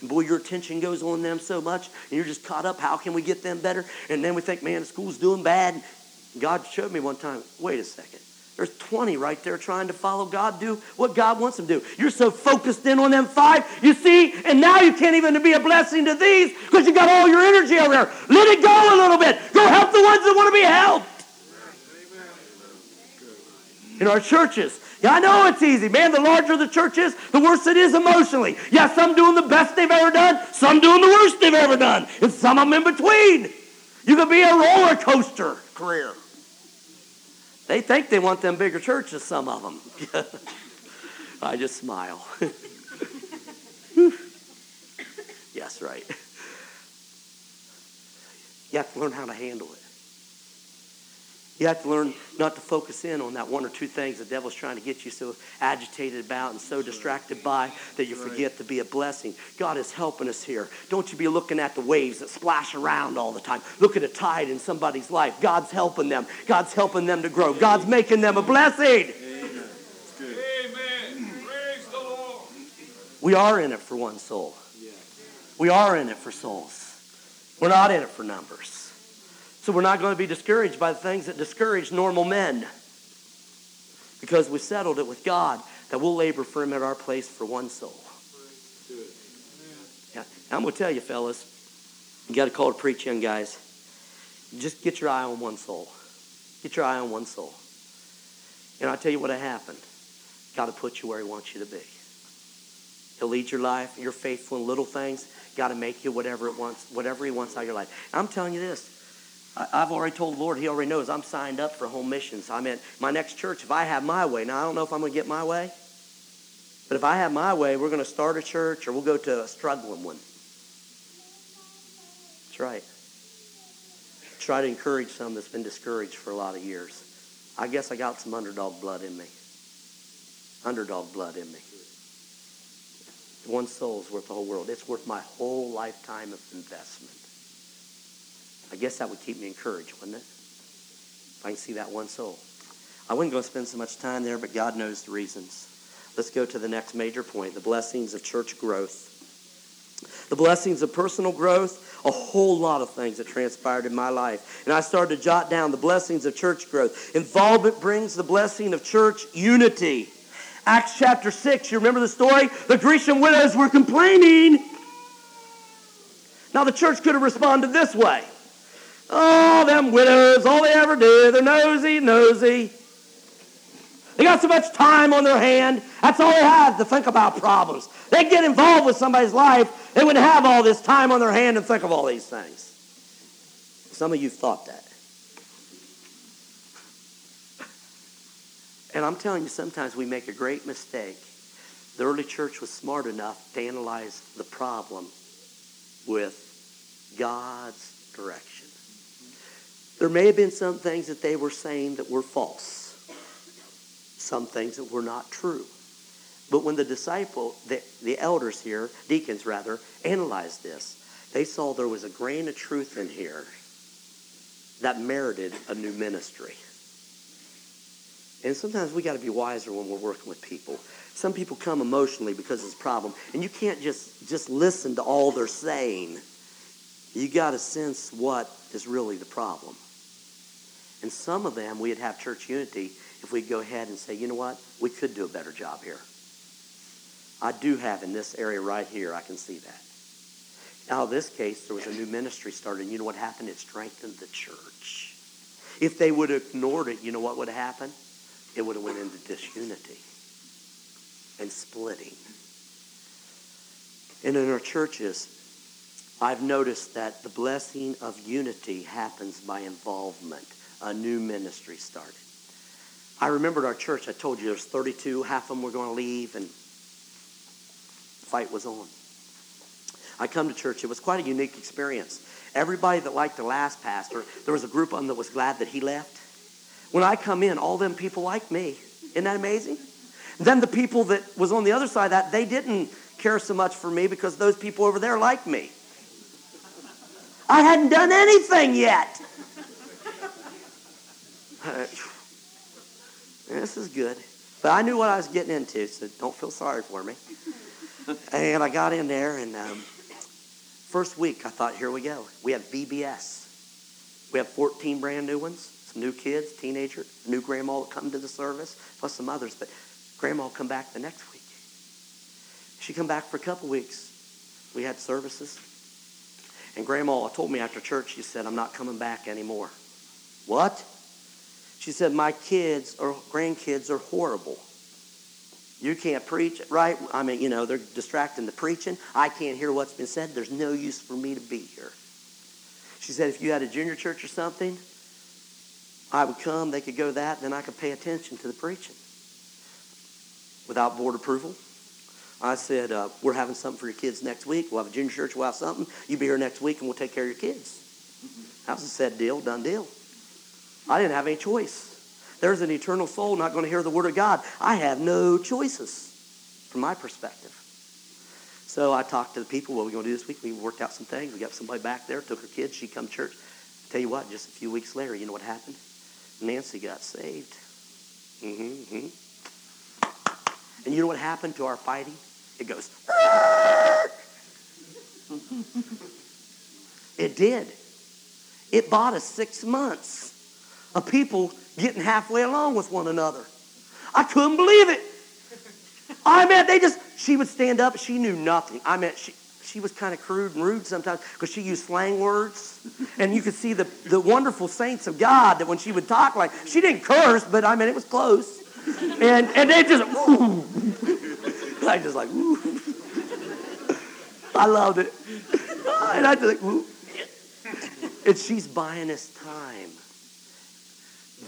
And boy, your attention goes on them so much, and you're just caught up. How can we get them better? And then we think, man, the school's doing bad. And God showed me one time, wait a second. There's twenty right there trying to follow God, do what God wants them to do. You're so focused in on them five, you see, and now you can't even be a blessing to these because you got all your energy over there. Let it go a little bit. Go help the ones that want to be helped. In our churches, yeah, I know it's easy. Man, the larger the church is, the worse it is emotionally. Yeah, some doing the best they've ever done, some doing the worst they've ever done, and some of them in between. You could be a roller coaster career. They think they want them bigger churches, some of them. I just smile. Yes, right. You have to learn how to handle it. You have to learn not to focus in on that one or two things the devil's trying to get you so agitated about and so distracted by that you forget to be a blessing. God is helping us here. Don't you be looking at the waves that splash around all the time. Look at a tide in somebody's life. God's helping them. God's helping them to grow. God's making them a blessing. Amen. Amen. Praise the Lord. We are in it for one soul. We are in it for souls. We're not in it for numbers. So we're not going to be discouraged by the things that discourage normal men, because we settled it with God that we'll labor for him at our place for one soul. Yeah. I'm going to tell you, fellas, you got a call to preach, young guys. Just get your eye on one soul. Get your eye on one soul. And I'll tell you what happened. God will put you where he wants you to be. He'll lead your life. You're faithful in little things. God will make you whatever it wants, whatever he wants out of your life. I'm telling you this. I've already told the Lord, he already knows I'm signed up for home missions. I'm at my next church, if I have my way. Now, I don't know if I'm going to get my way, but if I have my way, we're going to start a church or we'll go to a struggling one. That's right. Try to encourage some that's been discouraged for a lot of years. I guess I got some underdog blood in me. Underdog blood in me. One soul is worth the whole world. It's worth my whole lifetime of investment. I guess that would keep me encouraged, wouldn't it? If I can see that one soul. I wouldn't go spend so much time there, but God knows the reasons. Let's go to the next major point, the blessings of church growth. The blessings of personal growth, a whole lot of things that transpired in my life. And I started to jot down the blessings of church growth. Involvement brings the blessing of church unity. Acts chapter six, you remember the story? The Grecian widows were complaining. Now the church could have responded this way. Oh, them widows, all they ever do, they're nosy, nosy. They got so much time on their hand. That's all they have to think about problems. They get involved with somebody's life. They wouldn't have all this time on their hand and think of all these things. Some of you thought that. And I'm telling you, sometimes we make a great mistake. The early church was smart enough to analyze the problem with God's direction. There may have been some things that they were saying that were false. Some things that were not true. But when the disciple, the, the elders here, deacons rather, analyzed this, they saw there was a grain of truth in here that merited a new ministry. And sometimes we got to be wiser when we're working with people. Some people come emotionally because it's a problem, and you can't just, just listen to all they're saying. You got to sense what is really the problem. And some of them, we'd have church unity if we'd go ahead and say, you know what, we could do a better job here. I do have in this area right here, I can see that. Now, in this case, there was a new ministry started, and you know what happened? It strengthened the church. If they would have ignored it, you know what would have happened? It would have went into disunity and splitting. And in our churches, I've noticed that the blessing of unity happens by involvement. A new ministry started. I remembered our church. I told you there's thirty-two. Half of them were going to leave, and the fight was on. I come to church. It was quite a unique experience. Everybody that liked the last pastor, there was a group of them that was glad that he left. When I come in, all them people liked me. Isn't that amazing? Then the people that was on the other side of that, they didn't care so much for me because those people over there liked me. I hadn't done anything yet. Uh, this is good. But I knew what I was getting into, so don't feel sorry for me. And I got in there, and um, first week I thought, here we go. We have V B S. We have fourteen brand new ones, some new kids, teenagers, new grandma that come to the service, plus some others. But grandma will come back the next week. She come back for a couple weeks. We had services. And grandma told me after church, she said, I'm not coming back anymore. What? She said, my kids or grandkids are horrible. You can't preach, right? I mean, you know, they're distracting the preaching. I can't hear what's been said. There's no use for me to be here. She said, if you had a junior church or something, I would come. They could go to that. Then I could pay attention to the preaching. Without board approval, I said, uh, we're having something for your kids next week. We'll have a junior church. We'll have something. You be here next week, and we'll take care of your kids. That was a said deal, done deal. I didn't have any choice. There's an eternal soul not going to hear the word of God. I have no choices from my perspective. So I talked to the people, what are we going to do this week? We worked out some things. We got somebody back there, took her kids. She come to church. Tell you what, just a few weeks later, you know what happened? Nancy got saved. Mm-hmm, mm-hmm. And you know what happened to our fighting? It goes, it did. It bought us six months of people getting halfway along with one another. I couldn't believe it. I meant they just, she would stand up. She knew nothing. I meant she she was kind of crude and rude sometimes because she used slang words. And you could see the, the wonderful saints of God that when she would talk like, she didn't curse, but I mean, it was close. And and they just, ooh. I just like, ooh. I loved it. And I just like, ooh. And she's buying us time.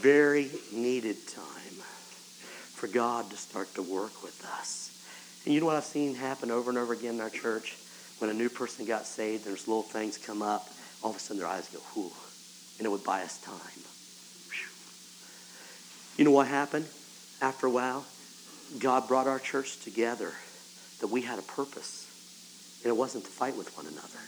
Very needed time for God to start to work with us. And you know what I've seen happen over and over again in our church? When a new person got saved, there's little things come up. All of a sudden, their eyes go, whoo. And it would buy us time. You know what happened? After a while, God brought our church together that we had a purpose. And it wasn't to fight with one another.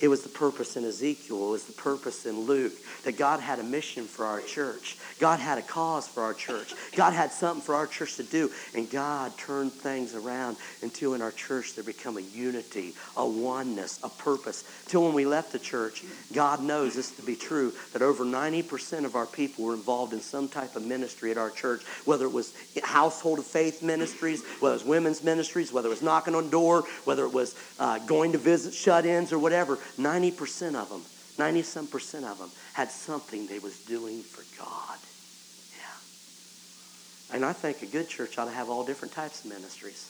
It was the purpose in Ezekiel. It was the purpose in Luke. That God had a mission for our church. God had a cause for our church. God had something for our church to do. And God turned things around until in our church there become a unity, a oneness, a purpose. Till when we left the church, God knows this to be true, that over ninety percent of our people were involved in some type of ministry at our church, whether it was household of faith ministries, whether it was women's ministries, whether it was knocking on door, whether it was uh, going to visit shut-ins or whatever. ninety percent of them, ninety-some percent of them had something they was doing for God. Yeah. And I think a good church ought to have all different types of ministries.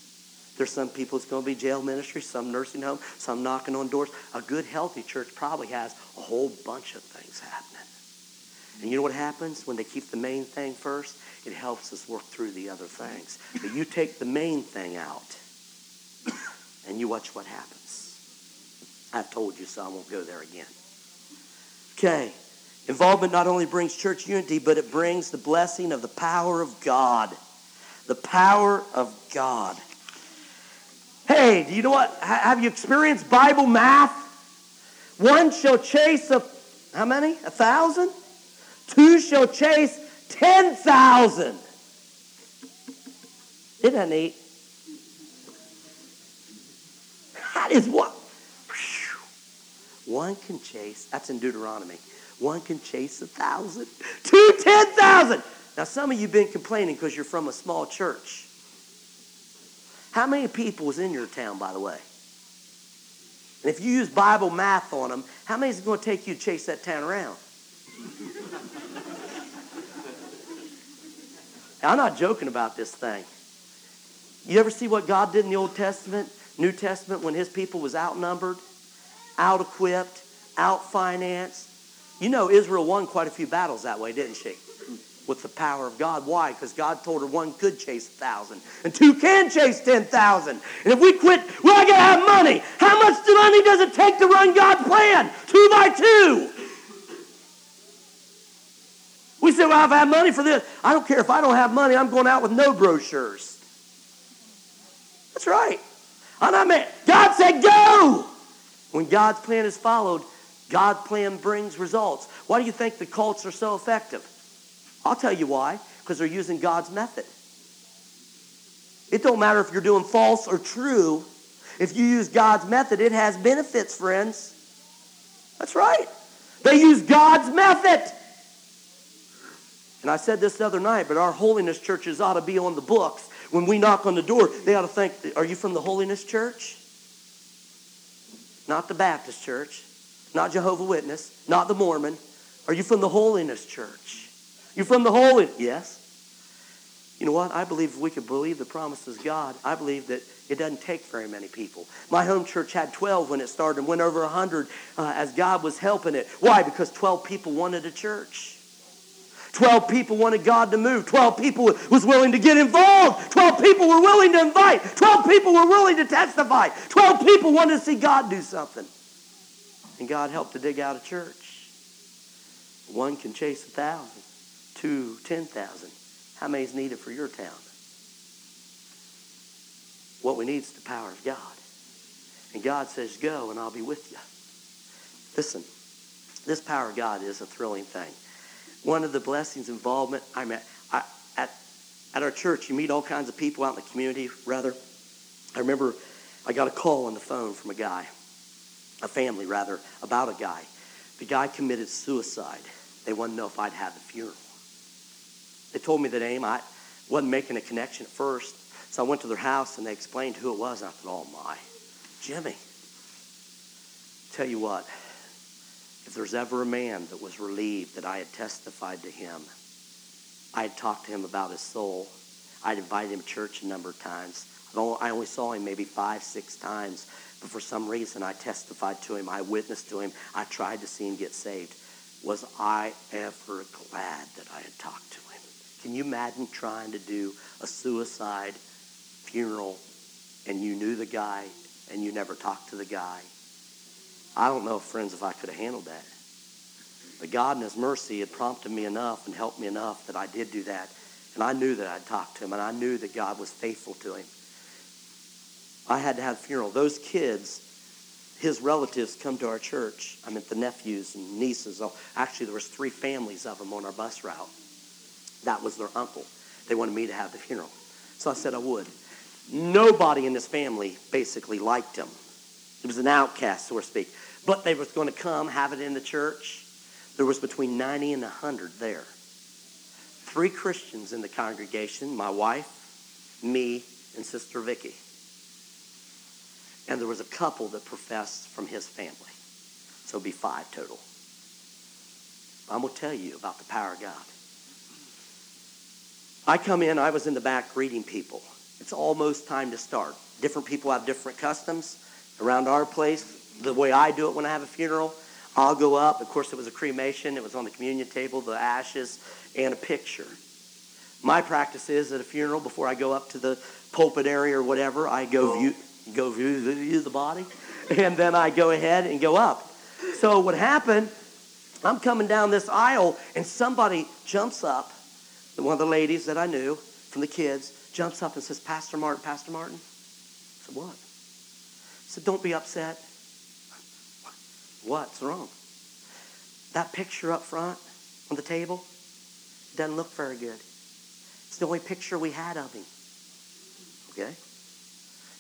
There's some people it's going to be jail ministry, some nursing home, some knocking on doors. A good, healthy church probably has a whole bunch of things happening. And you know what happens when they keep the main thing first? It helps us work through the other things. But you take the main thing out, and you watch what happens. I've told you, so I won't go there again. Okay. Involvement not only brings church unity, but it brings the blessing of the power of God. The power of God. Hey, do you know what? Have you experienced Bible math? One shall chase a, how many? A thousand? Two shall chase ten thousand. Isn't that neat? That is what? One can chase, that's in Deuteronomy, one can chase a thousand, two, ten thousand. Now, some of you have been complaining because you're from a small church. How many people is in your town, by the way? And if you use Bible math on them, how many is it going to take you to chase that town around? Now, I'm not joking about this thing. You ever see what God did in the Old Testament, New Testament, when his people was outnumbered? Out-equipped, out-financed. You know, Israel won quite a few battles that way, didn't she? With the power of God. Why? Because God told her one could chase a thousand, and two can chase ten thousand. And if we quit, well, I got to have money. How much money does it take to run God's plan? Two by two. We said, well, I've had money for this. I don't care if I don't have money. I'm going out with no brochures. That's right. And I mean, God said, go. When God's plan is followed, God's plan brings results. Why do you think the cults are so effective? I'll tell you why. Because they're using God's method. It don't matter if you're doing false or true. If you use God's method, it has benefits, friends. That's right. They use God's method. And I said this the other night, but our holiness churches ought to be on the books. When we knock on the door, they ought to think, are you from the holiness church? Not the Baptist church, not Jehovah's Witness, not the Mormon. Are you from the holiness church? You from the holiness? Yes. You know what? I believe if we could believe the promises of God, I believe that it doesn't take very many people. My home church had twelve when it started and went over one hundred uh, as God was helping it. Why? Because twelve people wanted a church. twelve people wanted God to move. twelve people was willing to get involved. twelve people were willing to invite. twelve people were willing to testify. twelve people wanted to see God do something. And God helped to dig out a church. One can chase a thousand, two, ten thousand. How many is needed for your town? What we need is the power of God. And God says, go and I'll be with you. Listen, this power of God is a thrilling thing. One of the blessings, involvement, I mean, I, at, at our church, you meet all kinds of people out in the community, rather. I remember I got a call on the phone from a guy, a family, rather, about a guy. The guy committed suicide. They wanted to know if I'd had the funeral. They told me the name. I wasn't making a connection at first. So I went to their house, and they explained who it was. And I thought, oh, my. Jimmy. Tell you what. If there's ever a man that was relieved that I had testified to him, I had talked to him about his soul. I'd invited him to church a number of times. I only saw him maybe five, six times. But for some reason, I testified to him. I witnessed to him. I tried to see him get saved. Was I ever glad that I had talked to him? Can you imagine trying to do a suicide funeral and you knew the guy and you never talked to the guy? I don't know, friends, if I could have handled that. But God in his mercy had prompted me enough and helped me enough that I did do that. And I knew that I'd talked to him and I knew that God was faithful to him. I had to have a funeral. Those kids, his relatives come to our church. I meant the nephews and nieces. Actually, there was three families of them on our bus route. That was their uncle. They wanted me to have the funeral. So I said I would. Nobody in this family basically liked him. He was an outcast, so to speak. But they were going to come, have it in the church. There was between ninety and one hundred there. Three Christians in the congregation, my wife, me, and Sister Vicky. And there was a couple that professed from his family. So it would be five total. I'm going to tell you about the power of God. I come in, I was in the back greeting people. It's almost time to start. Different people have different customs. Around our place, the way I do it when I have a funeral, I'll go up. Of course, it was a cremation. It was on the communion table, the ashes, and a picture. My practice is at a funeral, before I go up to the pulpit area or whatever, I go view, go view, view the body, and then I go ahead and go up. So what happened, I'm coming down this aisle, and somebody jumps up. One of the ladies that I knew from the kids jumps up and says, Pastor Martin, Pastor Martin. I said, what? She said, don't be upset. What's wrong? That picture up front on the table doesn't look very good. It's the only picture we had of him. Okay?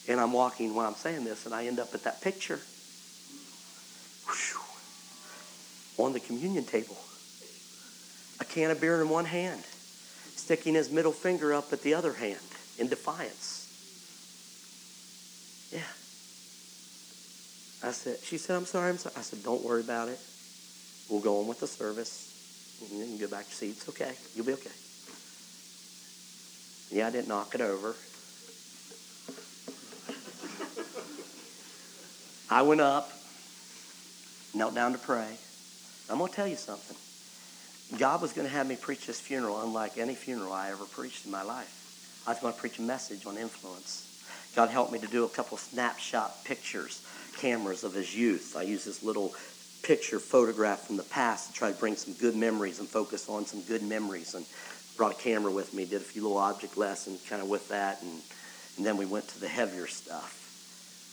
And I'm walking while I'm saying this, and I end up at that picture. Whew, on the communion table. A can of beer in one hand, sticking his middle finger up at the other hand in defiance. Yeah. I said, she said, I'm sorry, I'm sorry. I said, don't worry about it. We'll go on with the service. You can go back to seats. Okay. You'll be okay. Yeah, I didn't knock it over. I went up, knelt down to pray. I'm going to tell you something. God was going to have me preach this funeral unlike any funeral I ever preached in my life. I was going to preach a message on influence. God helped me to do a couple snapshot pictures, cameras of his youth. I used this little picture photograph from the past to try to bring some good memories and focus on some good memories. And brought a camera with me, did a few little object lessons kind of with that, and, and then we went to the heavier stuff.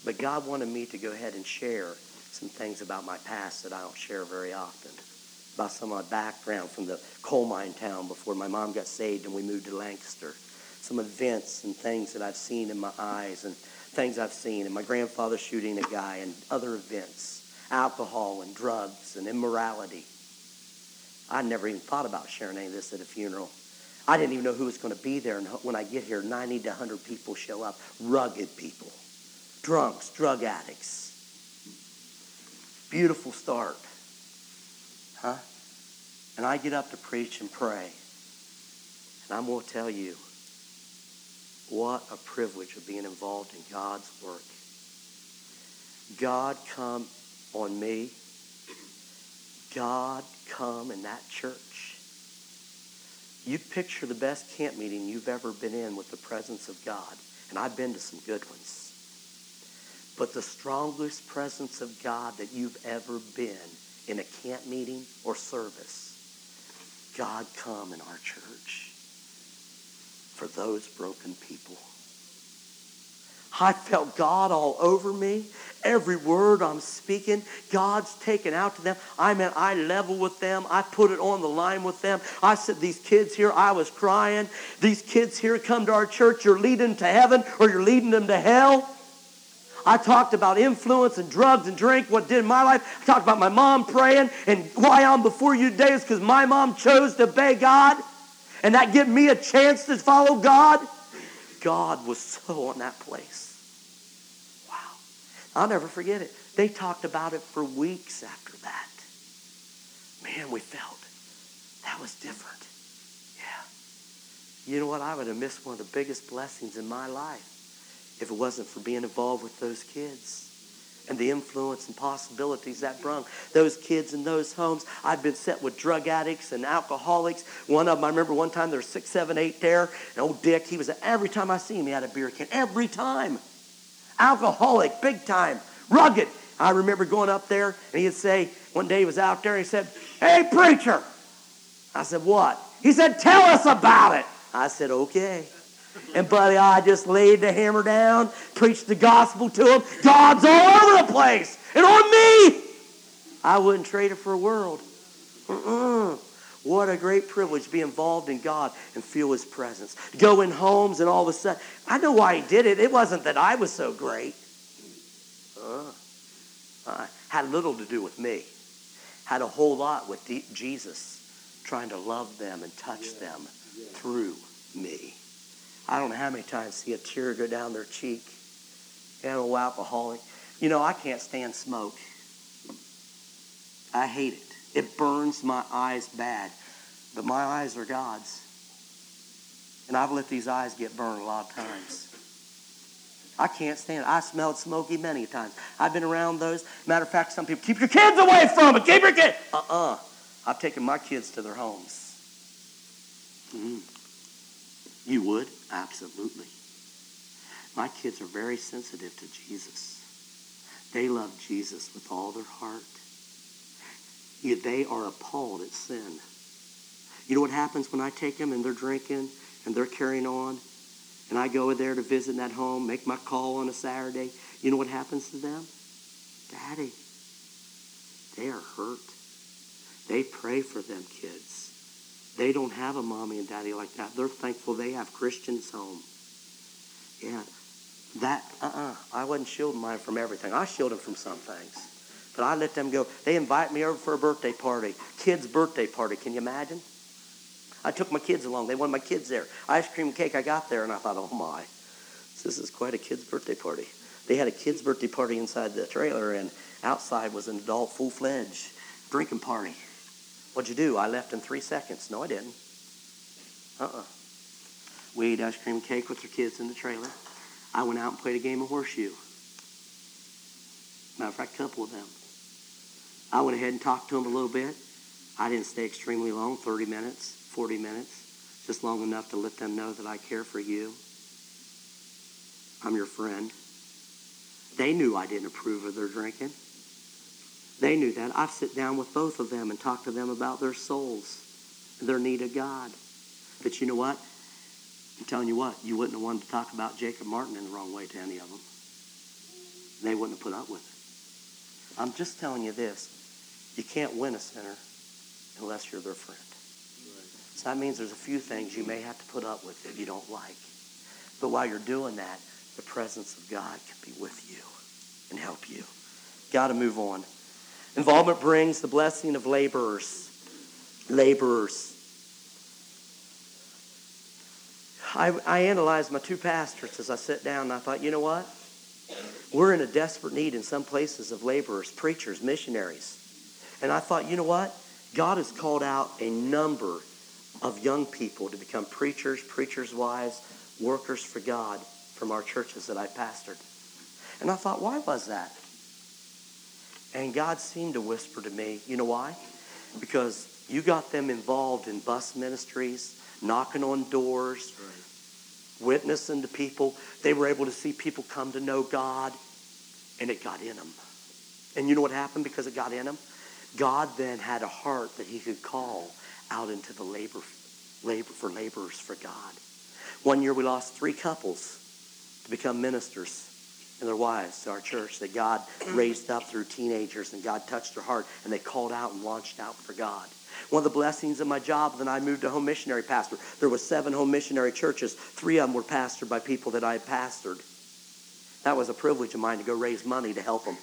But God wanted me to go ahead and share some things about my past that I don't share very often. By some of my background from the coal mine town before my mom got saved and we moved to Lancaster. some events and things that I've seen in my eyes and things I've seen, and my grandfather shooting a guy and other events, alcohol and drugs and immorality. I never even thought about sharing any of this at a funeral. I didn't even know who was going to be there. And when I get here, ninety to one hundred people show up, rugged people, drunks, drug addicts. Beautiful start, huh? And I get up to preach and pray. And I'm going to tell you, what a privilege of being involved in God's work. God come on me. God come in that church. You picture the best camp meeting you've ever been in with the presence of God. And I've been to some good ones. But the strongest presence of God that you've ever been in a camp meeting or service, God come in our church for those broken people. I felt God all over me. Every word I'm speaking, God's taken out to them. I mean, I level with them. I put it on the line with them. I said, these kids here, I was crying. These kids here come to our church. You're leading them to heaven or you're leading them to hell. I talked about influence and drugs and drink, what it did in my life. I talked about my mom praying, and why I'm before you today is because my mom chose to obey God, and that gave me a chance to follow God. God was so on that place. Wow. I'll never forget it. They talked about it for weeks after that. Man, we felt that was different. Yeah. You know what? I would have missed one of the biggest blessings in my life if it wasn't for being involved with those kids and the influence and possibilities that brought those kids in those homes. I've been set with drug addicts and alcoholics. One of them, I remember one time there were six, seven, eight there. And old Dick, he was, every time I see him, he had a beer can. Every time. Alcoholic, big time, rugged. I remember going up there and he'd say, one day he was out there and he said, "Hey, preacher." I said, "What?" He said, "Tell us about it." I said, "Okay." And, buddy, I just laid the hammer down, preached the gospel to him. God's all over the place. And on me. I wouldn't trade it for a world. Mm-mm. What a great privilege to be involved in God and feel his presence. Go in homes and all of a sudden. I know why he did it. It wasn't that I was so great. Uh, uh, had little to do with me. Had a whole lot with de- Jesus trying to love them and touch yeah. them yeah. through me. I don't know how many times see a tear go down their cheek. An old alcoholic. You know, I can't stand smoke. I hate it. It burns my eyes bad. But my eyes are God's. And I've let these eyes get burned a lot of times. I can't stand it. I smelled smoky many times. I've been around those. Matter of fact, some people, keep your kids away from it. Keep your kids. Uh-uh. I've taken my kids to their homes. Mm-hmm. You would? Absolutely. My kids are very sensitive to Jesus. They love Jesus with all their heart. They are appalled at sin. You know what happens when I take them and they're drinking and they're carrying on and I go there to visit that home, make my call on a Saturday? You know what happens to them? Daddy, they are hurt. They pray for them kids. They don't have a mommy and daddy like that. They're thankful they have Christians home. Yeah, that, uh-uh. I wasn't shielding mine from everything. I shielded them from some things. But I let them go. They invite me over for a birthday party. Kids' birthday party. Can you imagine? I took my kids along. They wanted my kids there. Ice cream and cake, I got there, and I thought, oh, my. This is quite a kid's birthday party. They had a kid's birthday party inside the trailer, and outside was an adult, full-fledged drinking party. What'd you do? I left in three seconds. No, I didn't. Uh-uh. We ate ice cream cake with their kids in the trailer. I went out and played a game of horseshoe. Matter of fact, a couple of them. I went ahead and talked to them a little bit. I didn't stay extremely long, thirty minutes, forty minutes, just long enough to let them know that I care for you. I'm your friend. They knew I didn't approve of their drinking. They knew that. I've sat down with both of them and talked to them about their souls and their need of God. But you know what? I'm telling you what, you wouldn't have wanted to talk about Jacob Martin in the wrong way to any of them. They wouldn't have put up with it. I'm just telling you this. You can't win a sinner unless you're their friend. So that means there's a few things you may have to put up with that you don't like. But while you're doing that, the presence of God can be with you and help you. Got to move on. Involvement brings the blessing of laborers. Laborers. I, I analyzed my two pastors as I sat down, and I thought, you know what? We're in a desperate need in some places of laborers, preachers, missionaries. And I thought, you know what? God has called out a number of young people to become preachers, preachers' wives, workers for God from our churches that I pastored. And I thought, why was that? And God seemed to whisper to me, you know why? Because you got them involved in bus ministries, knocking on doors, right, witnessing to people. They were able to see people come to know God, and it got in them. And you know what happened because it got in them? God then had a heart that he could call out into the labor, labor for laborers for God. One year we lost three couples to become ministers and their wives to our church that God raised up through teenagers, and God touched their heart, and they called out and launched out for God. One of the blessings of my job, then I moved to home missionary pastor. There were seven home missionary churches. Three of them were pastored by people that I had pastored. That was a privilege of mine to go raise money to help them,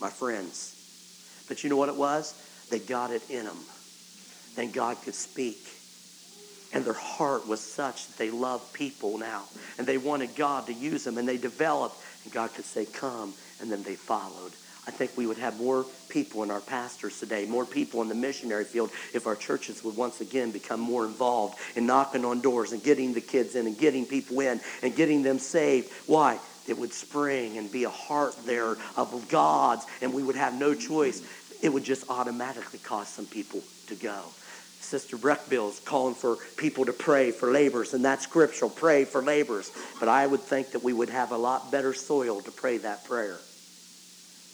my friends. But you know what it was? They got it in them. And God could speak. And their heart was such that they loved people now. And they wanted God to use them. And they developed. And God could say, come. And then they followed. I think we would have more people in our pastors today, more people in the missionary field, if our churches would once again become more involved in knocking on doors and getting the kids in and getting people in and getting them saved. Why? It would spring and be a heart there of God's, and we would have no choice. It would just automatically cause some people to go. Sister Breckbill's calling for people to pray for laborers, and that's scriptural, pray for laborers. But I would think that we would have a lot better soil to pray that prayer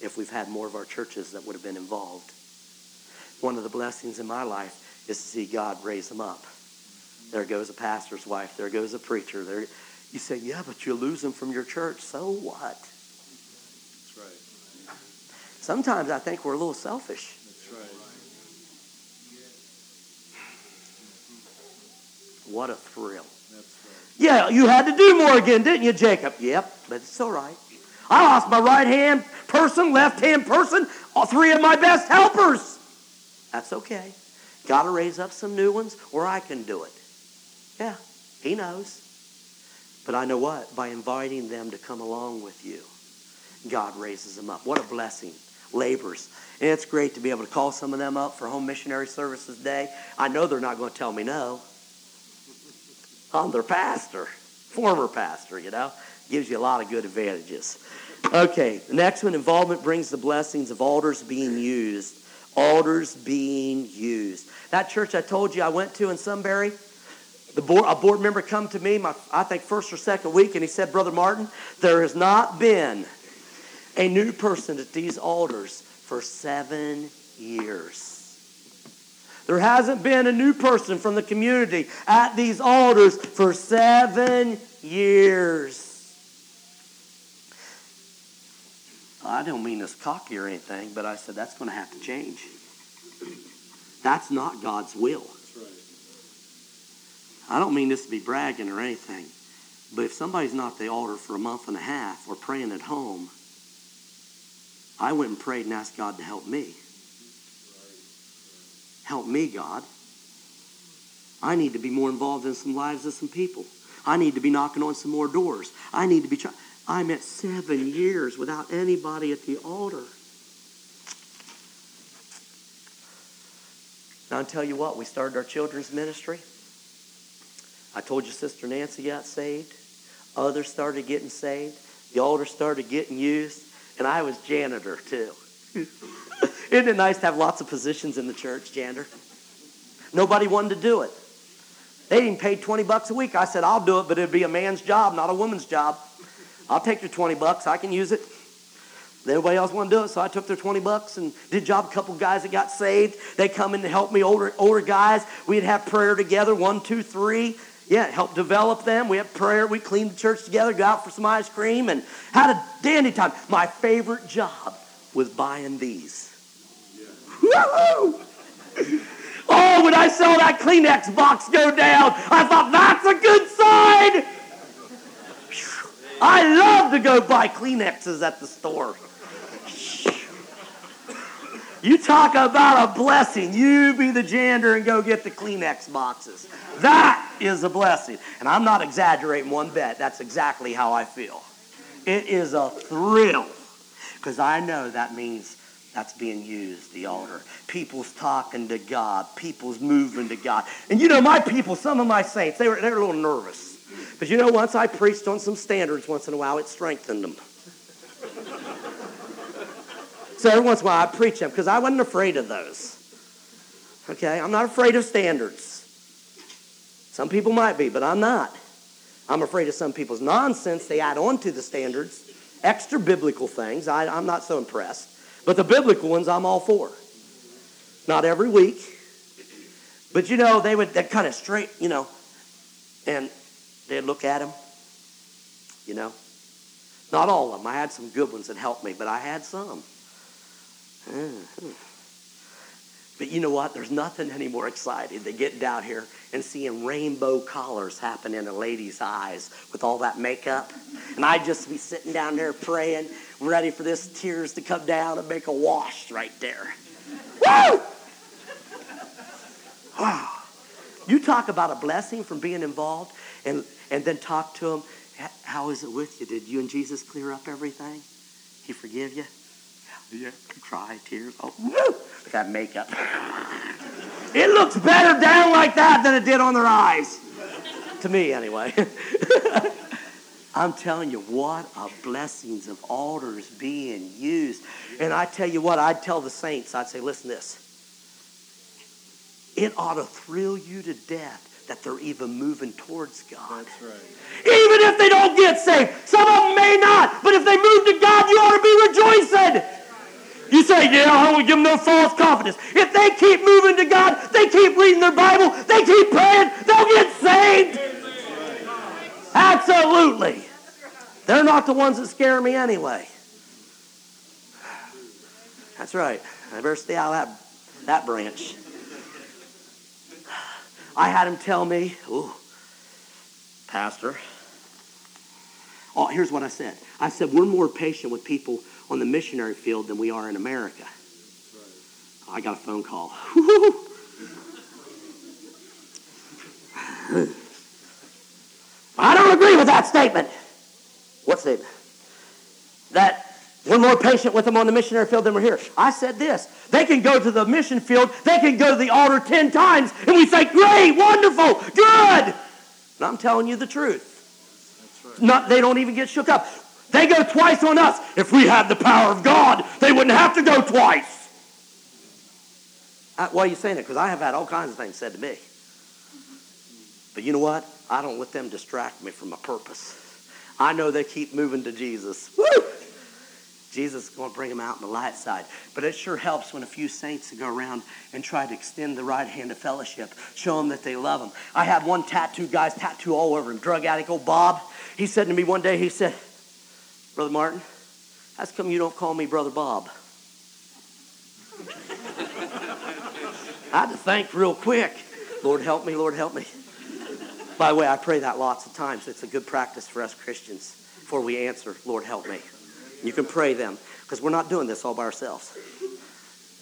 if we've had more of our churches that would have been involved. One of the blessings in my life is to see God raise them up. There goes a pastor's wife. There goes a preacher. There, you say, yeah, but you lose them from your church. So what? That's right. Sometimes I think we're a little selfish. That's right. What a thrill. That's right. Yeah, you had to do more again, didn't you, Jacob? Yep, but it's all right. I lost my right-hand person, left-hand person, all three of my best helpers. That's okay. Got to raise up some new ones, or I can do it. Yeah, he knows. But I know what? By inviting them to come along with you, God raises them up. What a blessing. Laborers. And it's great to be able to call some of them up for Home Missionary Services Day. I know they're not going to tell me no. I'm their pastor, former pastor, you know. Gives you a lot of good advantages. Okay, the next one, involvement brings the blessings of altars being used. Altars being used. That church I told you I went to in Sunbury, the board, a board member come to me, my, I think first or second week, and he said, Brother Martin, there has not been a new person at these altars for seven years. There hasn't been a new person from the community at these altars for seven years. I don't mean this cocky or anything, but I said, that's going to have to change. That's not God's will. That's right. I don't mean this to be bragging or anything, but if somebody's not at the altar for a month and a half or praying at home, I went and prayed and asked God to help me. Help me, God. I need to be more involved in some lives of some people. I need to be knocking on some more doors. I need to be trying. I'm at seven years without anybody at the altar. Now, I'll tell you what, we started our children's ministry. I told you Sister Nancy got saved. Others started getting saved. The altar started getting used. And I was janitor, too. Isn't it nice to have lots of positions in the church, janitor? Nobody wanted to do it. They didn't pay twenty bucks a week. I said, I'll do it, but it'd be a man's job, not a woman's job. I'll take your twenty bucks. I can use it. Everybody else wanted to do it, so I took their twenty bucks and did a job. A couple guys that got saved, they come in to help me, older older guys. We'd have prayer together, one, two, three. Yeah, help develop them. We had prayer. We cleaned the church together, go out for some ice cream, and had a dandy time. My favorite job was buying these. Yeah. Woo-hoo! Oh, when I saw that Kleenex box go down, I thought, that's a good sign. I love to go buy Kleenexes at the store. You talk about a blessing. You be the janitor and go get the Kleenex boxes. That is a blessing. And I'm not exaggerating one bit. That's exactly how I feel. It is a thrill. Because I know that means that's being used, the altar. People's talking to God. People's moving to God. And you know, my people, some of my saints, they were, they were a little nervous. But you know, once I preached on some standards once in a while, it strengthened them. So every once in a while I preach them because I wasn't afraid of those. Okay, I'm not afraid of standards. Some people might be, but I'm not. I'm afraid of some people's nonsense they add on to the standards. Extra biblical things, I, I'm not so impressed. But the biblical ones I'm all for. Not every week. But you know, they would that kind of straight, you know, and they'd look at them, you know. Not all of them. I had some good ones that helped me, but I had some. Mm-hmm. But you know what? There's nothing any more exciting than getting down here and seeing rainbow colors happen in a lady's eyes with all that makeup. And I'd just be sitting down there praying, ready for this tears to come down and make a wash right there. Woo! Wow. You talk about a blessing from being involved and, and then talk to them. How is it with you? Did you and Jesus clear up everything? He forgive you? Yeah, cry, tears. Oh, woo! Look at that makeup. It looks better down like that than it did on their eyes. To me, anyway. I'm telling you, what a blessings of altars being used. And I tell you what, I'd tell the saints, I'd say, listen to this. It ought to thrill you to death that they're even moving towards God. That's right. Even if they don't get saved. Some of them may not, but if they move to God, you ought to be rejoicing. You say, yeah, I won't give them no false confidence. If they keep moving to God, they keep reading their Bible, they keep praying, they'll get saved. Absolutely. They're not the ones that scare me anyway. That's right. I better stay out of that, that branch. I had him tell me, ooh, Pastor. Oh, here's what I said. I said, we're more patient with people on the missionary field than we are in America. Oh, I got a phone call. I don't agree with that statement. What statement? That we're more patient with them on the missionary field than we're here. I said this. They can go to the mission field. They can go to the altar ten times. And we say, great, wonderful, good. And I'm telling you the truth. That's right. Not, they don't even get shook up. They go twice on us. If we had the power of God, they wouldn't have to go twice. I, why are you saying that? Because I have had all kinds of things said to me. But you know what? I don't let them distract me from my purpose. I know they keep moving to Jesus. Woo! Jesus is going to bring them out on the light side. But it sure helps when a few saints go around and try to extend the right hand of fellowship, show them that they love them. I had one tattoo guy's tattoo all over him, drug addict, old Bob. He said to me one day, he said, Brother Martin, how come you don't call me Brother Bob? I had to think real quick. Lord help me, Lord help me. By the way, I pray that lots of times. It's a good practice for us Christians. Before we answer, Lord help me. You can pray them because we're not doing this all by ourselves.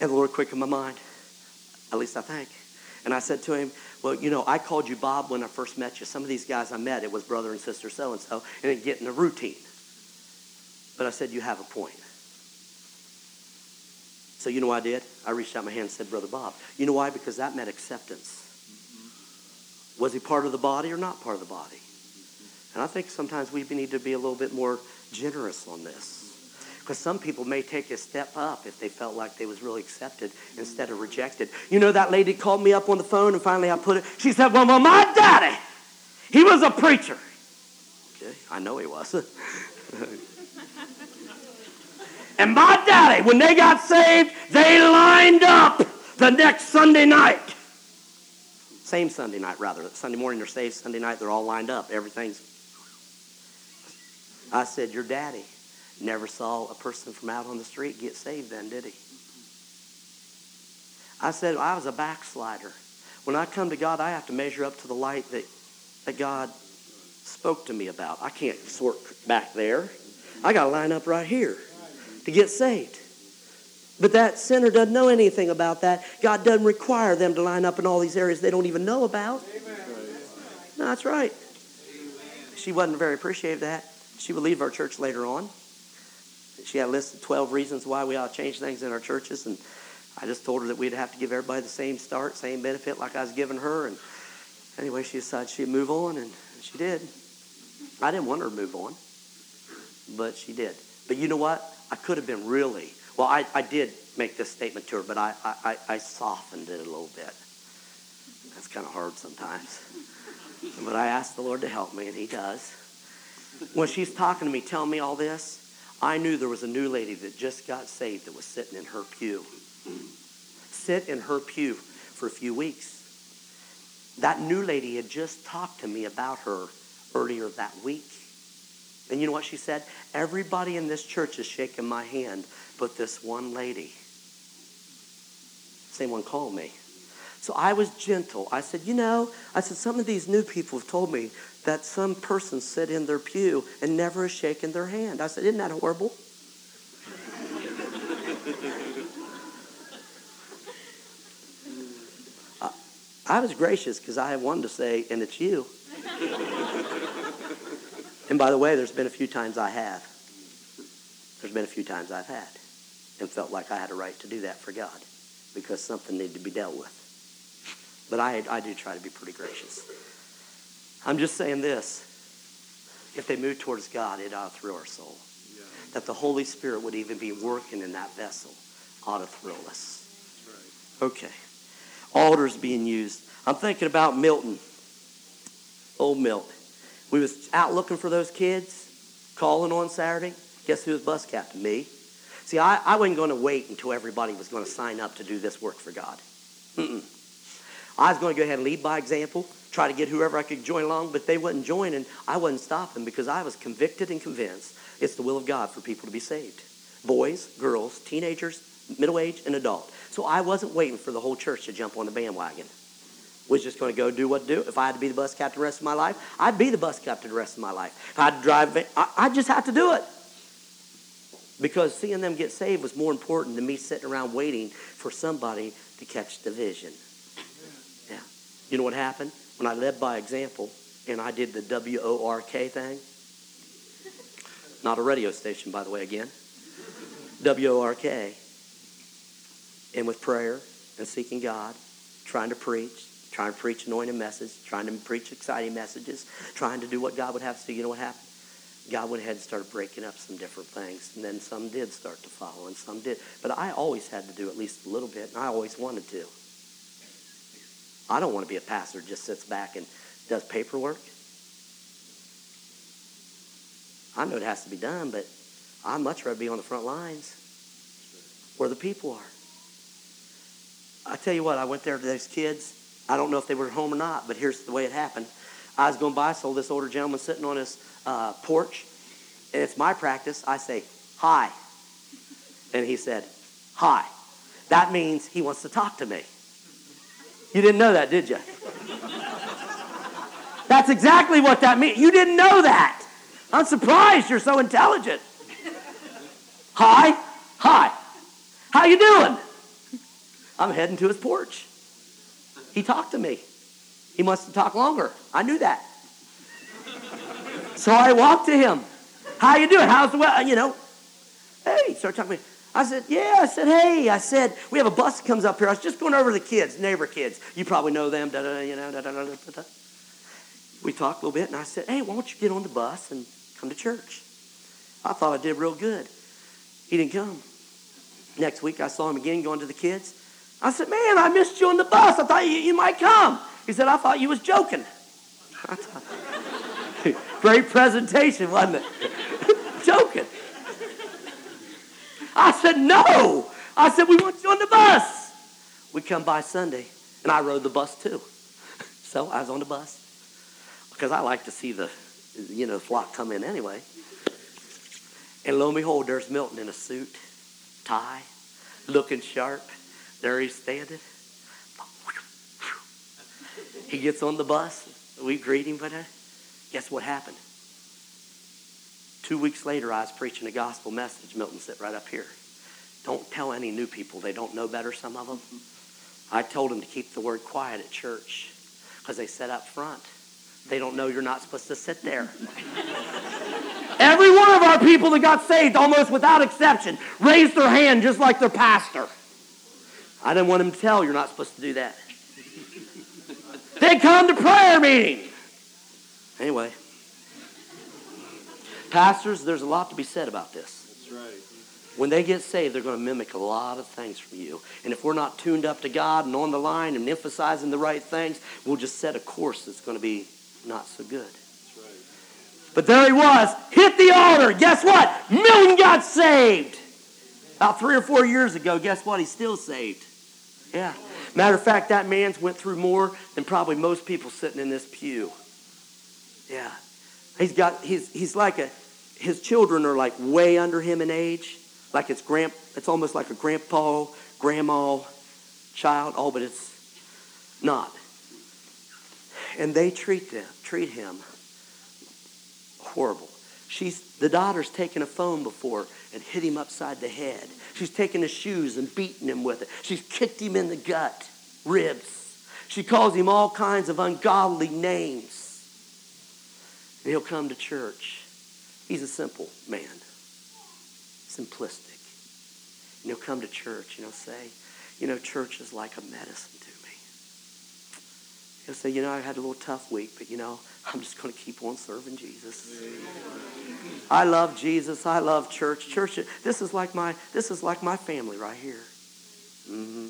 And the Lord quickened my mind, at least I think. And I said to him, well, you know, I called you Bob when I first met you. Some of these guys I met, it was brother and sister so-and-so, and it'd get in a routine. But I said, you have a point. So you know what I did? I reached out my hand and said, Brother Bob. You know why? Because that meant acceptance. Was he part of the body or not part of the body? And I think sometimes we need to be a little bit more generous on this. Because some people may take a step up if they felt like they was really accepted instead of rejected. You know, that lady called me up on the phone and finally I put it. She said, well, well my daddy, he was a preacher. Okay, I know he was. And my daddy, when they got saved, they lined up the next Sunday night. Same Sunday night, rather. Sunday morning they're saved. Sunday night they're all lined up. Everything's. I said, your daddy never saw a person from out on the street get saved then, did he? I said, well, I was a backslider. When I come to God, I have to measure up to the light that, that God spoke to me about. I can't sort back there. I got to line up right here to get saved. But that sinner doesn't know anything about that. God doesn't require them to line up in all these areas they don't even know about. Amen. No, that's right. Amen. She wasn't very appreciative of that. She would leave our church later on. She had a list of twelve reasons why we ought to change things in our churches, and I just told her that we'd have to give everybody the same start, same benefit like I was giving her. And anyway, she decided she'd move on, and she did. I didn't want her to move on, but she did. But you know what? I could have been really... Well, I, I did make this statement to her, but I, I, I softened it a little bit. That's kind of hard sometimes. But I asked the Lord to help me, and he does. When she's talking to me, telling me all this, I knew there was a new lady that just got saved that was sitting in her pew. Sit in her pew for a few weeks. That new lady had just talked to me about her earlier that week. And you know what she said? Everybody in this church is shaking my hand, but this one lady. Same one called me. So I was gentle. I said, you know, I said, some of these new people have told me that some person sit in their pew and never has shaken their hand. I said, isn't that horrible? I, I was gracious because I had one to say, and it's you. And by the way, there's been a few times I have. There's been a few times I've had and felt like I had a right to do that for God because something needed to be dealt with. But I, I do try to be pretty gracious. I'm just saying this. If they move towards God, it ought to thrill our soul. Yeah. That the Holy Spirit would even be working in that vessel ought to thrill us. That's right. Okay. Altars being used. I'm thinking about Milton. Old Milton. We was out looking for those kids, calling on Saturday. Guess who was bus captain? Me. See, I, I wasn't going to wait until everybody was going to sign up to do this work for God. Mm-mm. I was going to go ahead and lead by example, try to get whoever I could join along, but they wouldn't join, and I wasn't stopping because I was convicted and convinced it's the will of God for people to be saved. Boys, girls, teenagers, middle-aged, and adult. So I wasn't waiting for the whole church to jump on the bandwagon. Was just going to go do what to do. If I had to be the bus captain the rest of my life, I'd be the bus captain the rest of my life. If I had to drive, I'd just have to do it. Because seeing them get saved was more important than me sitting around waiting for somebody to catch the vision. Yeah. You know what happened? When I led by example and I did the W O R K thing. Not a radio station, by the way, again. W O R K. And with prayer and seeking God, trying to preach, trying to preach anointing message, trying to preach exciting messages, trying to do what God would have us do. You know what happened? God went ahead and started breaking up some different things, and then some did start to follow, and some did. But I always had to do at least a little bit, and I always wanted to. I don't want to be a pastor who just sits back and does paperwork. I know it has to be done, but I'd much rather be on the front lines where the people are. I tell you what, I went there to those kids. I don't know if they were home or not, but here's the way it happened. I was going by, so this older gentleman sitting on his uh, porch, and it's my practice. I say, hi. And he said, hi. That means he wants to talk to me. You didn't know that, did you? That's exactly what that means. You didn't know that. I'm surprised you're so intelligent. Hi. Hi. How you doing? I'm heading to his porch. He talked to me. He wants to talk longer. I knew that. So I walked to him. How you doing? How's the weather? You know. Hey, he started talking to me. I said, yeah. I said, hey. I said, we have a bus that comes up here. I was just going over to the kids, neighbor kids. You probably know them. Da, da, you know, da, da, da, da, da. We talked a little bit, and I said, hey, why don't you get on the bus and come to church? I thought I did real good. He didn't come. Next week, I saw him again going to the kids. I said, man, I missed you on the bus. I thought you, you might come. He said, I thought you was joking. I thought, great presentation, wasn't it? Joking. I said, no. I said, we want you on the bus. We come by Sunday, and I rode the bus too. So I was on the bus because I like to see the, you know, flock come in anyway. And lo and behold, there's Milton in a suit, tie, looking sharp. There he's standing. He gets on the bus. We greet him. But Guess what happened? Two weeks later, I was preaching a gospel message. Milton sat right up here. Don't tell any new people. They don't know better, some of them. I told them to keep the word quiet at church because they sit up front. They don't know you're not supposed to sit there. Every one of our people that got saved, almost without exception, raised their hand just like their pastor. I didn't want them to tell you're not supposed to do that. They come to prayer meeting. Anyway. Pastors, there's a lot to be said about this. That's right. When they get saved, they're going to mimic a lot of things from you. And if we're not tuned up to God and on the line and emphasizing the right things, we'll just set a course that's going to be not so good. That's right. But there he was, hit the altar. Guess what? Milton got saved. About three or four years ago, guess what? He's still saved. Yeah. Matter of fact, that man's went through more than probably most people sitting in this pew. Yeah. He's got, he's, he's like a, his children are like way under him in age. Like it's grand, it's almost like a grandpa, grandma, child. Oh, but it's not. And they treat them, treat him horrible. She's, the daughter's taken a phone before and hit him upside the head. She's taken his shoes and beaten him with it. She's kicked him in the gut, ribs. She calls him all kinds of ungodly names. And he'll come to church. He's a simple man. Simplistic. And he'll come to church and he'll say, you know, church is like a medicine to me. He'll say, you know, I had a little tough week, but, you know, I'm just going to keep on serving Jesus. I love Jesus. I love church. Church, this is like my, this is like my family right here. Mm-hmm.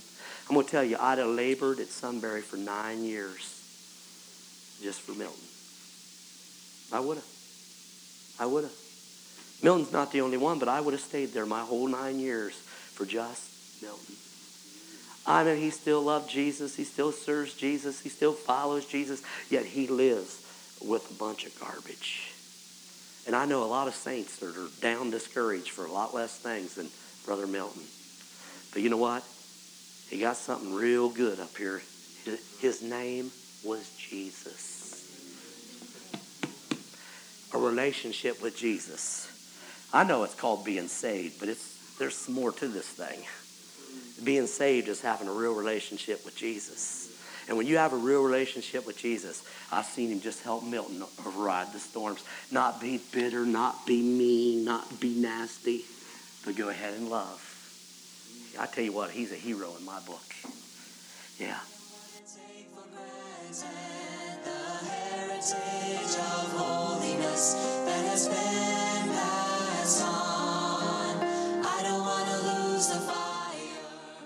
I'm going to tell you, I'd have labored at Sunbury for nine years just for Milton. I would have. I would have. Milton's not the only one, but I would have stayed there my whole nine years for just Milton. I know he still loved Jesus. He still serves Jesus. He still follows Jesus. Yet he lives with a bunch of garbage. And I know a lot of saints that are down discouraged for a lot less things than Brother Milton. But you know what? He got something real good up here. His name was Jesus. A relationship with Jesus. I know it's called being saved, but it's there's some more to this thing. Being saved is having a real relationship with Jesus. And when you have a real relationship with Jesus, I've seen him just help Milton override the storms. Not be bitter, not be mean, not be nasty, but go ahead and love. I tell you what, he's a hero in my book. Yeah. Heritage of holiness that has been passed on. I don't want to lose the fire.